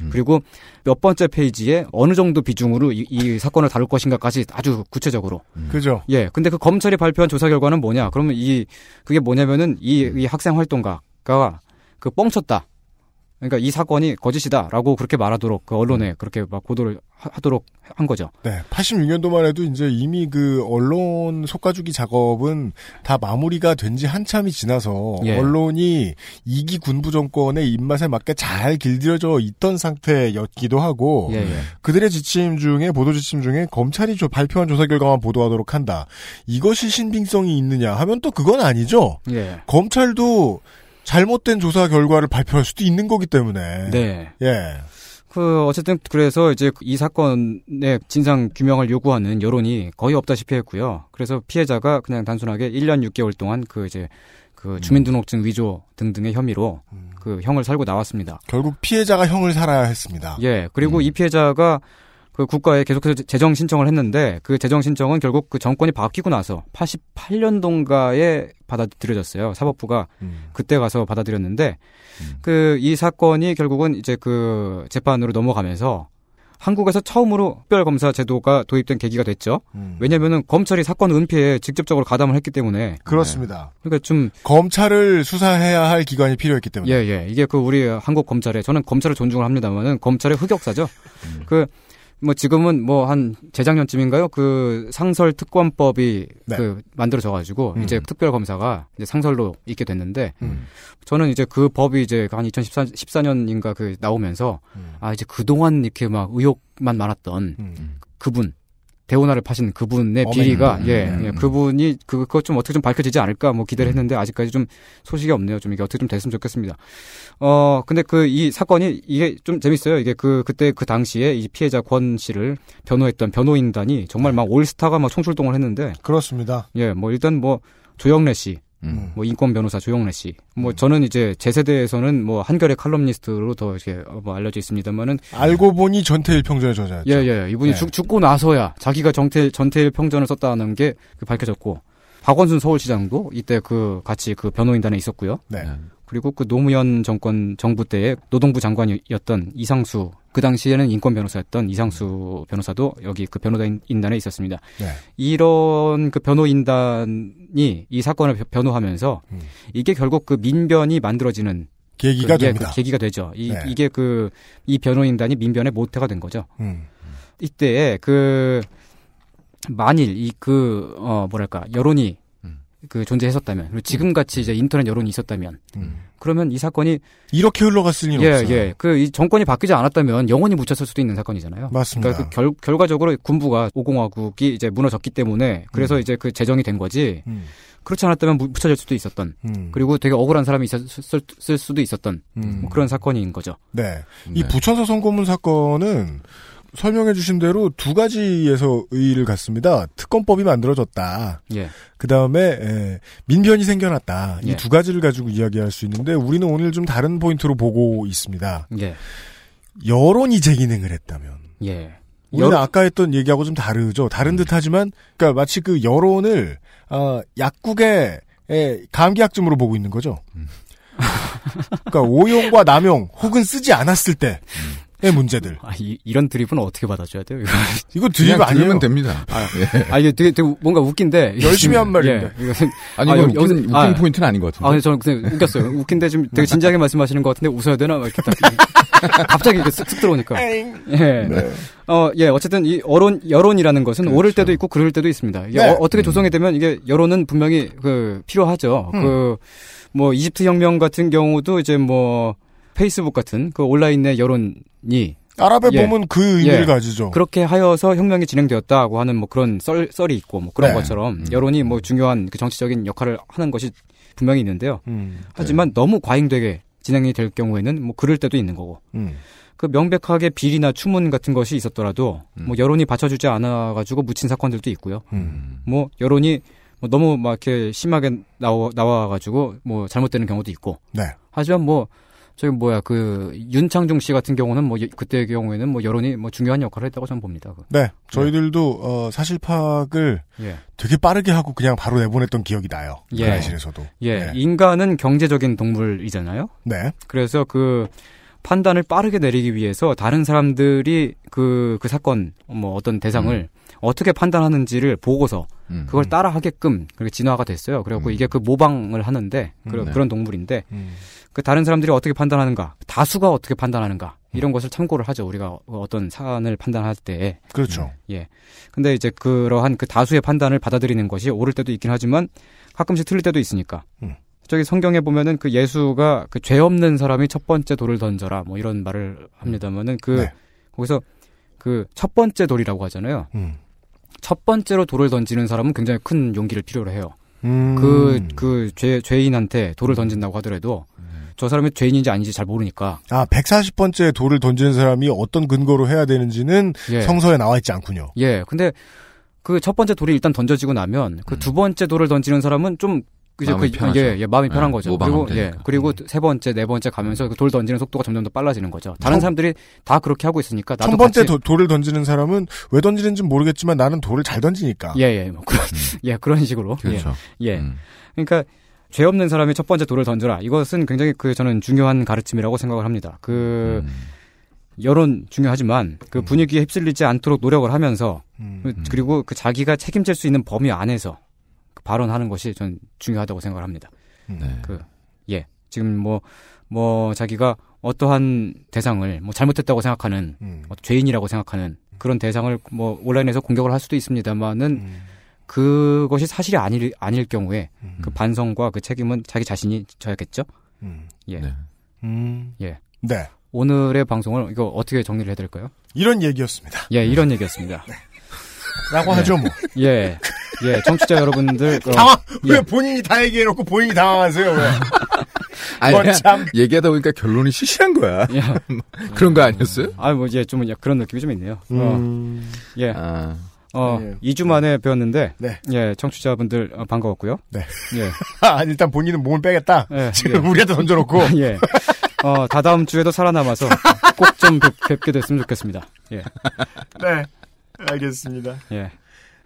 음. 그리고 몇 번째 페이지에 어느 정도 비중으로 이, 이 사건을 다룰 것인가까지 아주 구체적으로. 음. 그죠. 예. 근데 그 검찰이 발표한 조사 결과는 뭐냐? 그러면 이, 그게 뭐냐면은 이, 이 학생 활동가가 그 뻥쳤다. 그러니까 이 사건이 거짓이다라고 그렇게 말하도록 그 언론에 그렇게 막 보도를 하, 하도록 한 거죠. 네. 팔십육 년도만 해도 이제 이미 그 언론 속가주기 작업은 다 마무리가 된 지 한참이 지나서 예. 언론이 이기 군부 정권의 입맛에 맞게 잘 길들여져 있던 상태였기도 하고 예, 예. 그들의 지침 중에 보도 지침 중에 검찰이 조, 발표한 조사 결과만 보도하도록 한다. 이것이 신빙성이 있느냐 하면 또 그건 아니죠. 예. 검찰도 잘못된 조사 결과를 발표할 수도 있는 거기 때문에. 네. 예. 그, 어쨌든, 그래서 이제 이 사건의 진상 규명을 요구하는 여론이 거의 없다시피 했고요. 그래서 피해자가 그냥 단순하게 일 년 육 개월 동안 그 이제 그 주민등록증 위조 등등의 혐의로 음. 그 형을 살고 나왔습니다. 결국 피해자가 형을 살아야 했습니다. 예. 그리고 음. 이 피해자가 그 국가에 계속해서 재정 신청을 했는데 그 재정 신청은 결국 그 정권이 바뀌고 나서 팔십팔 년도인가에 받아들여졌어요. 사법부가 음. 그때 가서 받아들였는데 음. 그 이 사건이 결국은 이제 그 재판으로 넘어가면서 한국에서 처음으로 특별검사 제도가 도입된 계기가 됐죠. 음. 왜냐면은 검찰이 사건 은폐에 직접적으로 가담을 했기 때문에. 그렇습니다. 네. 그러니까 좀 검찰을 수사해야 할 기관이 필요했기 때문에. 예, 예. 이게 그 우리 한국 검찰의 저는 검찰을 존중을 합니다만은 검찰의 흑역사죠. 음. 그 뭐 지금은 뭐 한 재작년쯤인가요? 그 상설 특권법이 네. 그 만들어져 가지고 음. 이제 특별 검사가 이제 상설로 있게 됐는데 음. 저는 이제 그 법이 이제 한 이천십사 년인가 그 나오면서 음. 아 이제 그동안 이렇게 막 의혹만 많았던 음. 그분 대우나를 파신 그분의 비리가 어메. 예, 음. 예 그분이 그것 좀 어떻게 좀 밝혀지지 않을까 뭐 기대를 음. 했는데 아직까지 좀 소식이 없네요. 좀 이게 어떻게 좀 됐으면 좋겠습니다. 어 근데 그 이 사건이 이게 좀 재밌어요. 이게 그 그때 그 당시에 이 피해자 권 씨를 변호했던 변호인단이 정말 막 올스타가 막 총출동을 했는데 그렇습니다. 예 뭐 일단 뭐 조영래 씨, 음. 뭐 인권 변호사 조영래 씨, 뭐 음. 저는 이제 제 세대에서는 뭐 한겨레 칼럼니스트로 더 이렇게 뭐 알려져 있습니다만은 알고 보니 전태일 평전의 저자였죠. 예예, 예. 이분이 네. 죽, 죽고 나서야 자기가 전태일 전태일 평전을 썼다는 게 밝혀졌고 박원순 서울시장도 이때 그 같이 그 변호인단에 있었고요. 네. 그리고 그 노무현 정권 정부 때의 노동부 장관이었던 이상수 그 당시에는 인권 변호사였던 이상수 변호사도 여기 그 변호인단에 있었습니다. 네. 이런 그 변호인단이 이 사건을 변호하면서 음. 이게 결국 그 민변이 만들어지는 계기가 그, 됩니다. 그 계기가 되죠. 이, 네. 이게 그 이 변호인단이 민변의 모태가 된 거죠. 음. 이때에 그 만일 이 그 어 뭐랄까 여론이 그 존재했었다면, 그리고 지금같이 이제 인터넷 여론이 있었다면, 음. 그러면 이 사건이 이렇게 흘러갔을 리는 예, 없어요. 예, 그 이 정권이 바뀌지 않았다면 영원히 묻혔을 수도 있는 사건이잖아요. 맞습니다. 그러니까 그 결, 결과적으로 군부가 오공화국이 이제 무너졌기 때문에 그래서 음. 이제 그 재정이 된 거지. 음. 그렇지 않았다면 묻혀질 수도 있었던, 음. 그리고 되게 억울한 사람이 있었을 수도 있었던 음. 뭐 그런 사건인 거죠. 네, 이 네. 부천서 성고문 사건은. 설명해 주신 대로 두 가지에서 의의를 갖습니다. 특검법이 만들어졌다. 예. 그다음에 에, 민변이 생겨났다. 이 두 예. 가지를 가지고 이야기할 수 있는데 우리는 오늘 좀 다른 포인트로 보고 있습니다. 예. 여론이 재기능을 했다면. 예. 우리는 여론... 아까 했던 얘기하고 좀 다르죠. 다른 듯하지만 그러니까 마치 그 여론을 어, 약국의 에, 감기약점으로 보고 있는 거죠. 음. 그러니까 오용과 남용 혹은 쓰지 않았을 때 음. 의 문제들. 아, 이, 이런 드립은 어떻게 받아줘야 돼요? 이거, 이거 드립 아니면 됩니다. 아, 예. 아, 이게 되게, 되게 뭔가 웃긴데. 열심히 한 말인데. 예. 아니, 아, 웃긴, 여기서, 웃긴 아, 포인트는 아닌 것 같은데. 아, 저는 그냥 웃겼어요. 웃긴데 지금 되게 진지하게 말씀하시는 것 같은데 웃어야 되나? 막 이렇게 딱. 갑자기 이렇게 쓱쓱 들어오니까. 예. 네. 어, 예. 어쨌든 이 여론, 여론이라는 것은 그렇죠. 오를 때도 있고 그럴 때도 있습니다. 이게 네. 어, 어떻게 조성이 되면 이게 여론은 분명히 그, 필요하죠. 음. 그, 뭐, 이집트 혁명 같은 경우도 이제 뭐, 페이스북 같은 그 온라인 내 여론이 아랍의 예, 봄은 그 의미를 예, 가지죠. 그렇게 하여서 혁명이 진행되었다고 하는 뭐 그런 썰, 썰이 있고 뭐 그런 네. 것처럼 음. 여론이 뭐 중요한 그 정치적인 역할을 하는 것이 분명히 있는데요. 음, 네. 하지만 너무 과잉되게 진행이 될 경우에는 뭐 그럴 때도 있는 거고. 음. 그 명백하게 비리나 추문 같은 것이 있었더라도 음. 뭐 여론이 받쳐주지 않아가지고 묻힌 사건들도 있고요. 음. 뭐 여론이 뭐 너무 막 이렇게 심하게 나와, 나와가지고 뭐 잘못되는 경우도 있고. 네. 하지만 뭐 저기 뭐야 그 윤창중 씨 같은 경우는 뭐 그때의 경우에는 뭐 여론이 뭐 중요한 역할을 했다고 저는 봅니다. 네, 저희들도 네. 어, 사실 파악을 예. 되게 빠르게 하고 그냥 바로 내보냈던 기억이 나요. 예. 그 사실에서도. 예. 네. 인간은 경제적인 동물이잖아요. 네. 그래서 그 판단을 빠르게 내리기 위해서 다른 사람들이 그, 그 사건 뭐 어떤 대상을 음. 어떻게 판단하는지를 보고서 음. 그걸 따라하게끔 그렇게 진화가 됐어요. 그래갖고 음. 이게 그 모방을 하는데 음, 그런, 네. 그런 동물인데. 음. 그 다른 사람들이 어떻게 판단하는가, 다수가 어떻게 판단하는가 이런 것을 참고를 하죠. 우리가 어떤 사안을 판단할 때. 그렇죠. 예. 근데 이제 그러한 그 다수의 판단을 받아들이는 것이 옳을 때도 있긴 하지만 가끔씩 틀릴 때도 있으니까. 음. 저기 성경에 보면은 그 예수가 그 죄 없는 사람이 첫 번째 돌을 던져라 뭐 이런 말을 합니다만은 그 네. 거기서 그 첫 번째 돌이라고 하잖아요. 음. 첫 번째로 돌을 던지는 사람은 굉장히 큰 용기를 필요로 해요. 음. 그, 그 죄, 죄인한테 돌을 던진다고 하더라도 저 사람이 죄인인지 아닌지 잘 모르니까. 아, 백사십 번째 돌을 던지는 사람이 어떤 근거로 해야 되는지는 예. 성서에 나와 있지 않군요. 예. 근데 그 첫 번째 돌이 일단 던져지고 나면 그 두 번째 돌을 던지는 사람은 좀 이제 마음이 그, 예, 예, 마음이 편한 예, 거죠. 그리고 되니까. 예, 그리고 음. 세 번째, 네 번째 가면서 그 돌 던지는 속도가 점점 더 빨라지는 거죠. 다른 천, 사람들이 다 그렇게 하고 있으니까 나도 첫 번째 도, 돌을 던지는 사람은 왜 던지는지는 모르겠지만 나는 돌을 잘 던지니까. 예, 예, 뭐 그런, 음. 예, 그런 식으로. 그렇죠. 예, 예. 음. 그러니까. 죄 없는 사람이 첫 번째 돌을 던져라. 이것은 굉장히 그 저는 중요한 가르침이라고 생각을 합니다. 그 음. 여론 중요하지만 그 분위기에 휩쓸리지 않도록 노력을 하면서 음. 그리고 그 자기가 책임질 수 있는 범위 안에서 발언하는 것이 저는 중요하다고 생각을 합니다. 네. 그 예. 지금 뭐 뭐 자기가 어떠한 대상을 뭐 잘못했다고 생각하는 음. 죄인이라고 생각하는 그런 대상을 뭐 온라인에서 공격을 할 수도 있습니다만은 음. 그것이 사실이 아닐, 아닐 경우에 음. 그 반성과 그 책임은 자기 자신이 져야겠죠? 음. 예. 네. 음. 예. 네. 오늘의 방송을 이거 어떻게 정리를 해야 될까요? 이런 얘기였습니다. 예, 이런 얘기였습니다. 네. 라고 예. 하죠, 뭐. 예. 예, 청취자 여러분들. 어, 당황, 왜 예. 본인이 다 얘기해놓고 본인이 당황하세요, 왜? 아니, 참. 얘기하다 보니까 결론이 시시한 거야. 예. 그런 거 아니었어요? 아, 뭐, 예, 좀 그런 느낌이 좀 있네요. 음. 어. 예. 아. 어, 네. 이 주 만에 배웠는데, 네. 예, 청취자분들 반가웠고요. 네. 예. 아, 일단 본인은 몸을 빼겠다. 예, 지금 예. 우리한테 던져놓고. 예. 어, 다다음 주에도 살아남아서 꼭 좀 뵙게 됐으면 좋겠습니다. 예. 네. 알겠습니다. 예.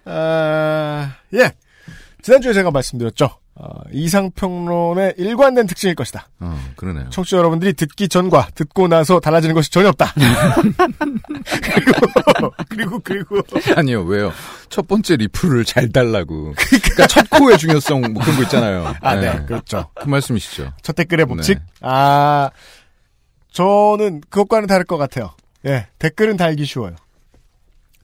아, 예. 지난주에 제가 말씀드렸죠. 어, 이상평론의 일관된 특징일 것이다. 어, 그러네요. 청취자 여러분들이 듣기 전과 듣고 나서 달라지는 것이 전혀 없다. 그리고, 그리고, 그리고. 아니요, 왜요? 첫 번째 리플을 잘 달라고. 그러니까 첫 코의 중요성, 뭐 그런 거 있잖아요. 아, 네. 네. 그렇죠. 그 말씀이시죠. 첫 댓글의 법칙? 네. 아, 저는 그것과는 다를 것 같아요. 예, 댓글은 달기 쉬워요.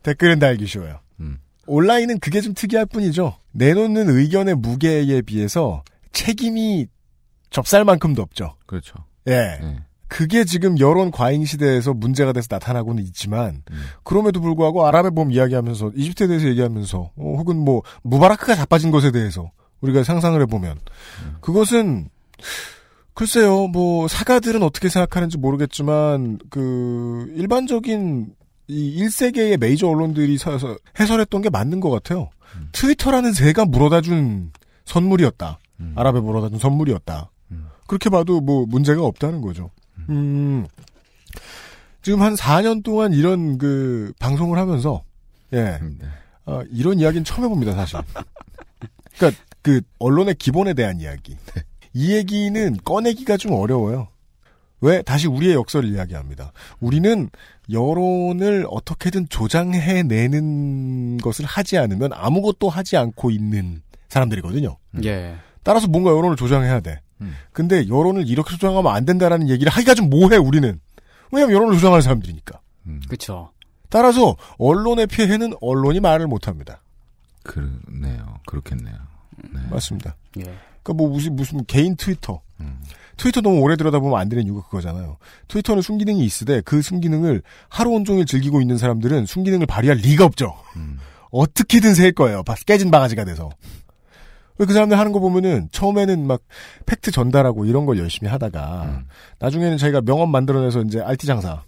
댓글은 달기 쉬워요. 음. 온라인은 그게 좀 특이할 뿐이죠. 내놓는 의견의 무게에 비해서 책임이 접살만큼도 없죠. 그렇죠. 예. 네. 그게 지금 여론 과잉 시대에서 문제가 돼서 나타나고는 있지만 음. 그럼에도 불구하고 아랍의 봄 이야기하면서 이집트에 대해서 얘기하면서 어, 혹은 뭐 무바라크가 자빠진 것에 대해서 우리가 상상을 해보면 음. 그것은 글쎄요 뭐 사가들은 어떻게 생각하는지 모르겠지만 그 일반적인 이 일 세계의 메이저 언론들이 서서 해설했던 게 맞는 것 같아요. 음. 트위터라는 새가 물어다준 선물이었다. 음. 아랍에 물어다준 선물이었다. 음. 그렇게 봐도 뭐 문제가 없다는 거죠. 음, 지금 한 사 년 동안 이런 그 방송을 하면서 예, 어, 이런 이야기는 처음 해봅니다 사실. 그러니까 그 언론의 기본에 대한 이야기. 이 얘기는 꺼내기가 좀 어려워요. 왜? 다시 우리의 역사를 이야기합니다. 우리는 여론을 어떻게든 조장해내는 것을 하지 않으면 아무것도 하지 않고 있는 사람들이거든요. 예. 따라서 뭔가 여론을 조장해야 돼. 음. 근데 여론을 이렇게 조장하면 안 된다라는 얘기를 하기가 좀 모호해 우리는. 왜냐면 여론을 조장하는 사람들이니까. 음. 그렇죠. 따라서 언론의 피해는 언론이 말을 못합니다. 그러네요. 그렇겠네요. 네. 맞습니다. 예. 그러니까 뭐 무슨 무슨 개인 트위터. 음. 트위터 너무 오래 들여다보면 안 되는 이유가 그거잖아요. 트위터는 순기능이 있으되 그 순기능을 하루 온종일 즐기고 있는 사람들은 순기능을 발휘할 리가 없죠. 음. 어떻게든 셀 거예요. 깨진 바가지가 돼서. 그 사람들 하는 거 보면은 처음에는 막 팩트 전달하고 이런 걸 열심히 하다가 음. 나중에는 자기가 명언 만들어내서 이제 알티 장사.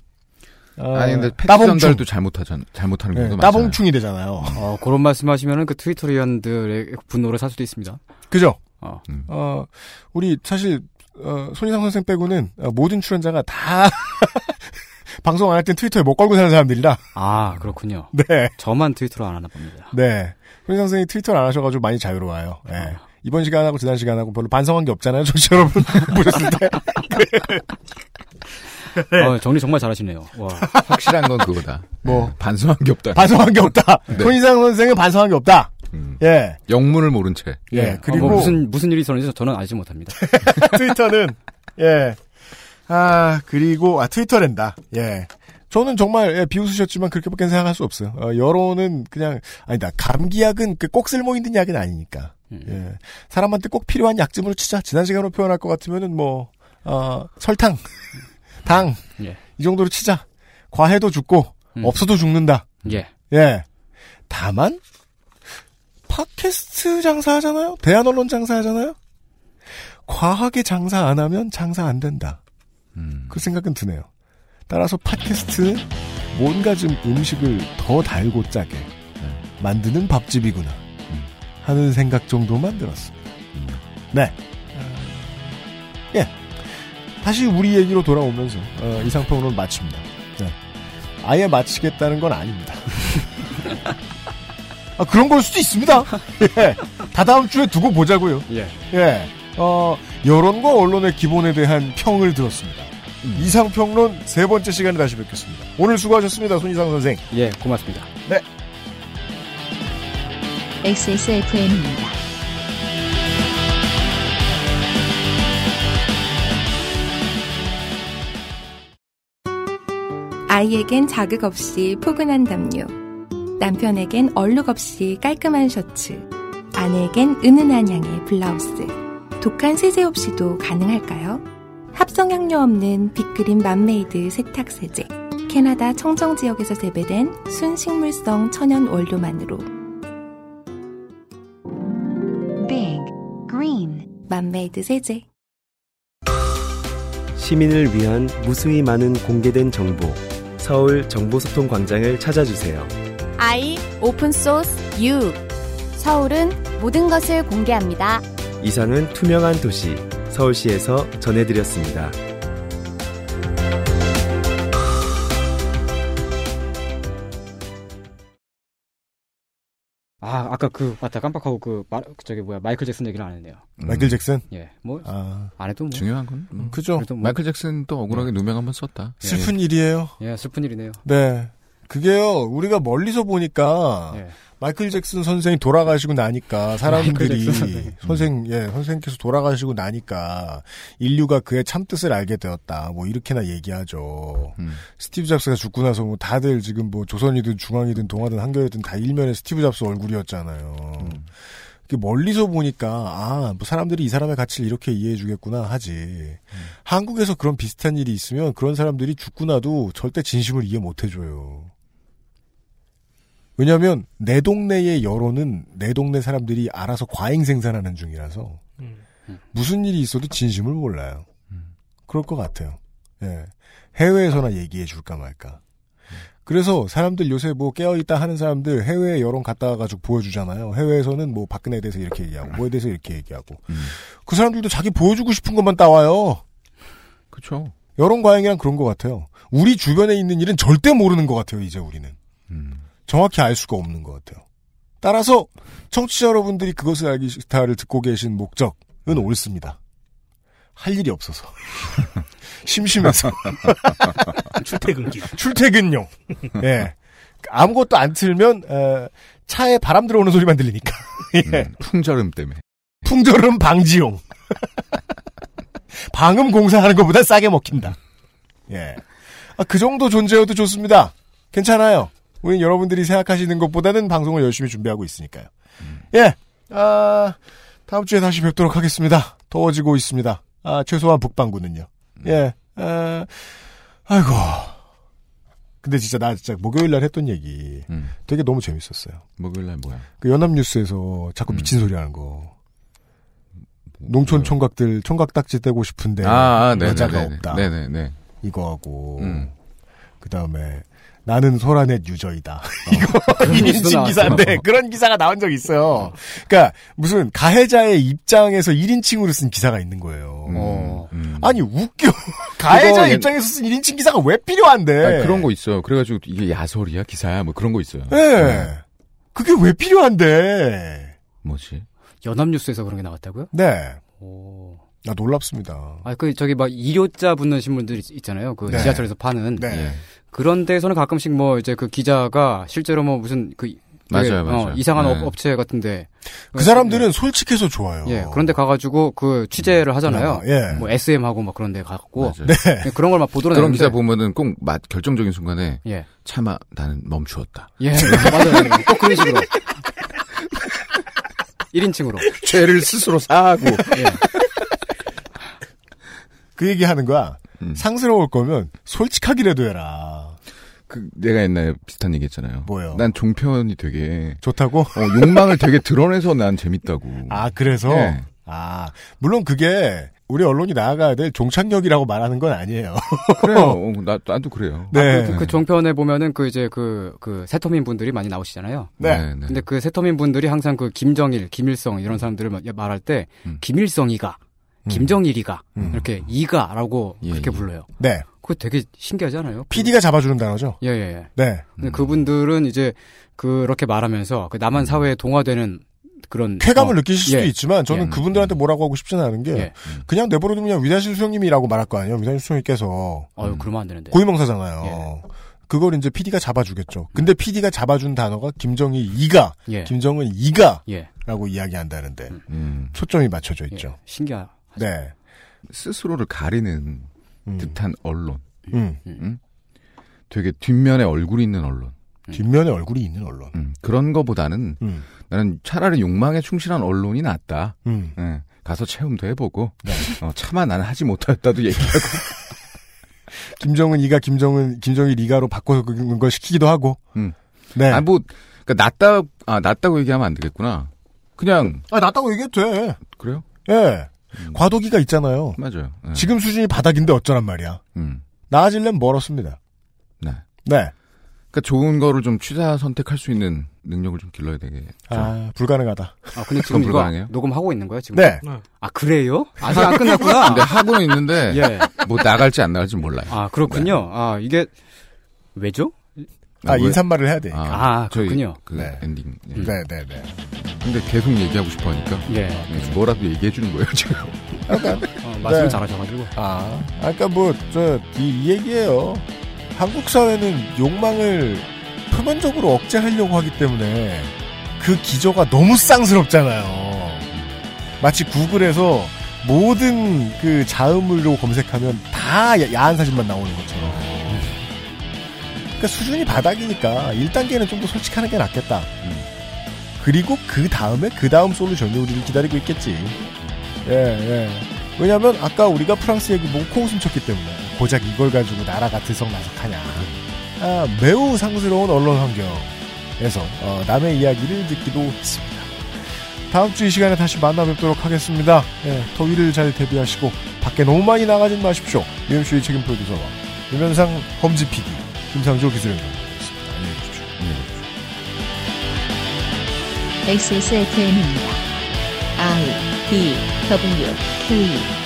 아, 아니 근데 팩트 따봉충. 전달도 잘못하잖 잘못하는 경우도 네, 많아요. 따봉충이 되잖아요. 어, 그런 말씀하시면은 그 트위터리언들의 분노를 살 수도 있습니다. 그죠? 어, 음. 어 우리 사실 어, 손희상 선생 빼고는 모든 출연자가 다 방송 안 할 땐 트위터에 못 걸고 사는 사람들이라. 아, 그렇군요. 네. 저만 트위터를 안 하나 봅니다. 네. 손희 선생이 트위터를 안 하셔가지고 많이 자유로워요. 예. 네. 이번 시간하고 지난 시간하고 별로 반성한 게 없잖아요. 정치 여러분 보셨을 때. 네. 어, 정리 정말 잘하시네요. 와. 확실한 건 그거다. 뭐. 반성한 게 없다. 반성한 게 없다. 네. 손희상 선생은 반성한 게 없다. 음. 예. 영문을 모른 채. 예. 예. 그리고. 어, 뭐 무슨, 무슨 일이 있었는지 저는 알지 못합니다. 트위터는. 예. 아, 그리고, 아, 트위터랜다. 예. 저는 정말, 예, 비웃으셨지만 그렇게밖에 생각할 수 없어요. 어, 여론은 그냥, 아니다. 감기약은 그 꼭 쓸모 있는 약은 아니니까. 음. 예. 사람한테 꼭 필요한 약점으로 치자. 지난 시간으로 표현할 것 같으면은 뭐, 어, 설탕, 당. 예. 이 정도로 치자. 과해도 죽고, 음. 없어도 죽는다. 예. 예. 다만, 팟캐스트 장사하잖아요? 대한 언론 장사하잖아요? 과하게 장사 안 하면 장사 안 된다. 음. 그 생각은 드네요. 따라서 팟캐스트는 뭔가 좀 음식을 더 달고 짜게 네. 만드는 밥집이구나 음. 하는 생각 정도만 들었습니다. 음. 네. 예. 다시 우리 얘기로 돌아오면서 어, 이 상품으로 마칩니다. 네. 아예 마치겠다는 건 아닙니다. 아, 그런 걸 수도 있습니다. 예. 다 다음 주에 두고 보자고요. 예. 예. 어, 여론과 언론의 기본에 대한 평을 들었습니다. 음. 이상평론 세 번째 시간에 다시 뵙겠습니다. 오늘 수고하셨습니다. 손희상 선생. 예, 고맙습니다. 네. 엑스에스에프엠입니다. 아이에겐 자극 없이 포근한 담요, 남편에겐 얼룩 없이 깔끔한 셔츠, 아내에겐 은은한 향의 블라우스, 독한 세제 없이도 가능할까요? 합성향료 없는 빅그린 맘메이드 세탁세제, 캐나다 청정지역에서 재배된 순식물성 천연 원료만으로 빅 그린 맘메이드 세제. 시민을 위한 무수히 많은 공개된 정보, 서울 정보소통광장을 찾아주세요. I 오픈소스 U. 서울은 모든 것을 공개합니다. 이상은 투명한 도시, 서울시에서 전해드렸습니다. 아, 아까 그, 맞다, 깜빡하고 그, 마, 저기 뭐야, 마이클 잭슨 얘기를 안 했네요. 음. 마이클 잭슨? 예, 뭐, 아. 안 해도 뭐. 중요한 건. 뭐. 그죠. 뭐. 마이클 잭슨 또 억울하게 누명 네. 한번 썼다. 슬픈 예. 일이에요. 예, 슬픈 일이네요. 네. 그게요, 우리가 멀리서 보니까. 예. 마이클 잭슨 선생이 돌아가시고 나니까 사람들이 선생. 선생 예 선생님께서 돌아가시고 나니까 인류가 그의 참뜻을 알게 되었다 뭐 이렇게나 얘기하죠. 음. 스티브 잡스가 죽고 나서 뭐 다들 지금 뭐 조선이든 중앙이든 동아든 한겨레든 다 일면에 스티브 잡스 얼굴이었잖아요. 음. 멀리서 보니까 아, 뭐 사람들이 이 사람의 가치를 이렇게 이해해주겠구나 하지. 음. 한국에서 그런 비슷한 일이 있으면 그런 사람들이 죽고 나도 절대 진심을 이해 못해줘요. 왜냐하면 내 동네의 여론은 내 동네 사람들이 알아서 과잉 생산하는 중이라서 음. 무슨 일이 있어도 진심을 몰라요. 음. 그럴 것 같아요. 예. 해외에서나 얘기해줄까 말까. 음. 그래서 사람들 요새 뭐 깨어있다 하는 사람들 해외 여론 갔다 와가지고 보여주잖아요. 해외에서는 뭐 박근혜에 대해서 이렇게 얘기하고 뭐에 대해서 이렇게 얘기하고 음. 그 사람들도 자기 보여주고 싶은 것만 따와요. 그렇죠. 여론 과잉이란 그런 것 같아요. 우리 주변에 있는 일은 절대 모르는 것 같아요. 이제 우리는. 음. 정확히 알 수가 없는 것 같아요. 따라서 청취자 여러분들이 그것을 알기 싫다를 듣고 계신 목적은 옳습니다. 할 일이 없어서. 심심해서. 출퇴근길. 출퇴근용. 예. 아무것도 안 틀면 어, 차에 바람 들어오는 소리만 들리니까. 예. 음, 풍절음 때문에. 풍절음 방지용. 방음 공사하는 것보다 싸게 먹힌다. 예. 아, 그 정도 존재여도 좋습니다. 괜찮아요. 우린 여러분들이 생각하시는 것보다는 방송을 열심히 준비하고 있으니까요. 음. 예, 아, 다음 주에 다시 뵙도록 하겠습니다. 더워지고 있습니다. 아, 최소한 북반구는요. 음. 예, 아, 아이고. 근데 진짜 나 진짜 목요일날 했던 얘기 음. 되게 너무 재밌었어요. 목요일날 뭐야? 그 연합뉴스에서 자꾸 미친 음. 소리 하는 거. 농촌 총각들 총각딱지 떼고 싶은데 아, 아, 여자가 네네네네. 없다. 네네네. 이거하고 음. 그 다음에 나는 소라넷 유저이다. 이거 일 인칭 기사인데 그런 기사가 나온 적이 있어요. 그러니까 무슨 가해자의 입장에서 일 인칭으로 쓴 기사가 있는 거예요. 음, 음. 아니 웃겨. 가해자 입장에서 쓴 일 인칭 기사가 왜 필요한데. 아니, 그런 거 있어요. 그래가지고 이게 야설이야 기사야 뭐 그런 거 있어요. 네. 네. 그게 왜 필요한데. 뭐지? 연합뉴스에서 그런 게 나왔다고요? 네. 오. 나 놀랍습니다. 아, 그, 저기, 막, 일요자 붙는 신문들 있잖아요. 그, 네. 지하철에서 파는. 네. 네. 그런 데에서는 가끔씩 뭐, 이제 그 기자가 실제로 뭐, 무슨, 그, 맞아요, 맞아요. 어, 이상한 네. 업체 같은데. 그 사람들은 네. 솔직해서 좋아요. 예. 그런데 가가지고 그 취재를 하잖아요. 네. 예. 뭐 에스엠하고 막 그런데 가고. 네. 그런 걸 막 보도를 그런 기사 보면은 꼭 막 결정적인 순간에. 예. 차마 나는 멈추었다. 예. 맞아요. 꼭 그런 식으로. 일 인칭으로. 죄를 스스로 사고. 예. 그 얘기하는 거야. 음. 상스러울 거면 솔직하기라도 해라. 그 내가 옛날에 비슷한 얘기했잖아요. 뭐요? 난 종편이 되게 좋다고? 어, 욕망을 되게 드러내서 난 재밌다고. 아 그래서? 네. 아 물론 그게 우리 언론이 나아가야 될 종착역이라고 말하는 건 아니에요. 그래요. 어, 나 나도 그래요. 네. 아, 그, 그 종편에 보면은 그 이제 그 그 세터민 분들이 많이 나오시잖아요. 네. 네, 네. 근데 그 세터민 분들이 항상 그 김정일, 김일성 이런 사람들을 말할 때 음. 김일성이가. 김정일이가 음. 이렇게 이가라고 예, 그렇게 예. 불러요. 네. 그거 되게 신기하지 않아요? 피디가 잡아주는 단어죠. 예예. 예, 예. 네. 근데 음. 그분들은 이제 그렇게 말하면서 그 남한 사회에 동화되는 그런 쾌감을 어, 느끼실 수도 예. 있지만 저는 예. 그분들한테 뭐라고 하고 싶지는 않은 게 예. 그냥 내버려두면 그냥 위다실 수석님이라고 말할 거 아니에요. 위다실 수석님께서 아유 음. 그러면 안 되는데. 고위명사잖아요. 예. 그걸 이제 피디가 잡아주겠죠. 근데 피디가 잡아준 단어가 김정일 이가, 예. 김정은 이가라고 예. 이야기한다는데 음. 초점이 맞춰져 있죠. 예. 신기하. 네. 스스로를 가리는 음. 듯한 언론. 음. 음. 되게 뒷면에 얼굴이 있는 언론. 뒷면에 얼굴이 있는 언론. 음. 그런 거보다는 음. 나는 차라리 욕망에 충실한 언론이 낫다. 음. 네. 가서 체험도 해보고 네. 어, 차마 나는 하지 못했다도 얘기하고. 김정은 이가 김정은 김정일 이가로 바꿔서 그런 걸 시키기도 하고. 음. 네. 아 뭐 그러니까 낫다 아 낫다고 얘기하면 안 되겠구나. 그냥 아 낫다고 얘기해도 돼. 그래요? 예. 네. 음. 과도기가 있잖아요. 맞아요. 네. 지금 수준이 바닥인데 어쩌란 말이야. 음. 나아질려면 멀었습니다. 네. 네. 그러니까 좋은 거를 좀 취사 선택할 수 있는 능력을 좀 길러야 되게. 아 불가능하다. 아 근데 지금 이거 불가능해요? 녹음하고 있는 거야 지금? 네. 네. 아 그래요? 아직 안 끝났구나. 근데 하고는 있는데 예. 뭐 나갈지 안 나갈지 몰라요. 아 그렇군요. 네. 아 이게 왜죠? 아, 아 인사말을 해야 돼. 아, 아 그렇군요. 그 네. 엔딩. 네네네. 네, 네. 근데 계속 얘기하고 싶어하니까. 네. 뭐라도 얘기해 주는 거예요 지금. 약간 어, 말씀 네. 잘하셔가지고. 아, 아까 그러니까 뭐 저 이 얘기예요. 한국 사회는 욕망을 표면적으로 억제하려고 하기 때문에 그 기저가 너무 쌍스럽잖아요. 마치 구글에서 모든 그 자음으로 검색하면 다 야한 사진만 나오는 것처럼. 수준이 바닥이니까 일 단계는 좀 더 솔직하는 게 낫겠다. 음. 그리고 그 다음에 그 다음 솔루션이 우리를 기다리고 있겠지. 예, 예. 왜냐면 아까 우리가 프랑스 얘기 보고 코 웃음 쳤기 때문에 고작 이걸 가지고 나라가 들성나석하냐. 아, 매우 상스러운 언론 환경에서 어, 남의 이야기를 듣기도 했습니다. 다음 주 이 시간에 다시 만나뵙도록 하겠습니다. 예, 더위를 잘 대비하시고 밖에 너무 많이 나가진 마십시오. 유엠씨의 책임 프로듀서와 유면상 험지 피디 김상조 기술위원이었습니다. 안녕히 계십시오. 엑스에스에프엠입니다. I, D, W, K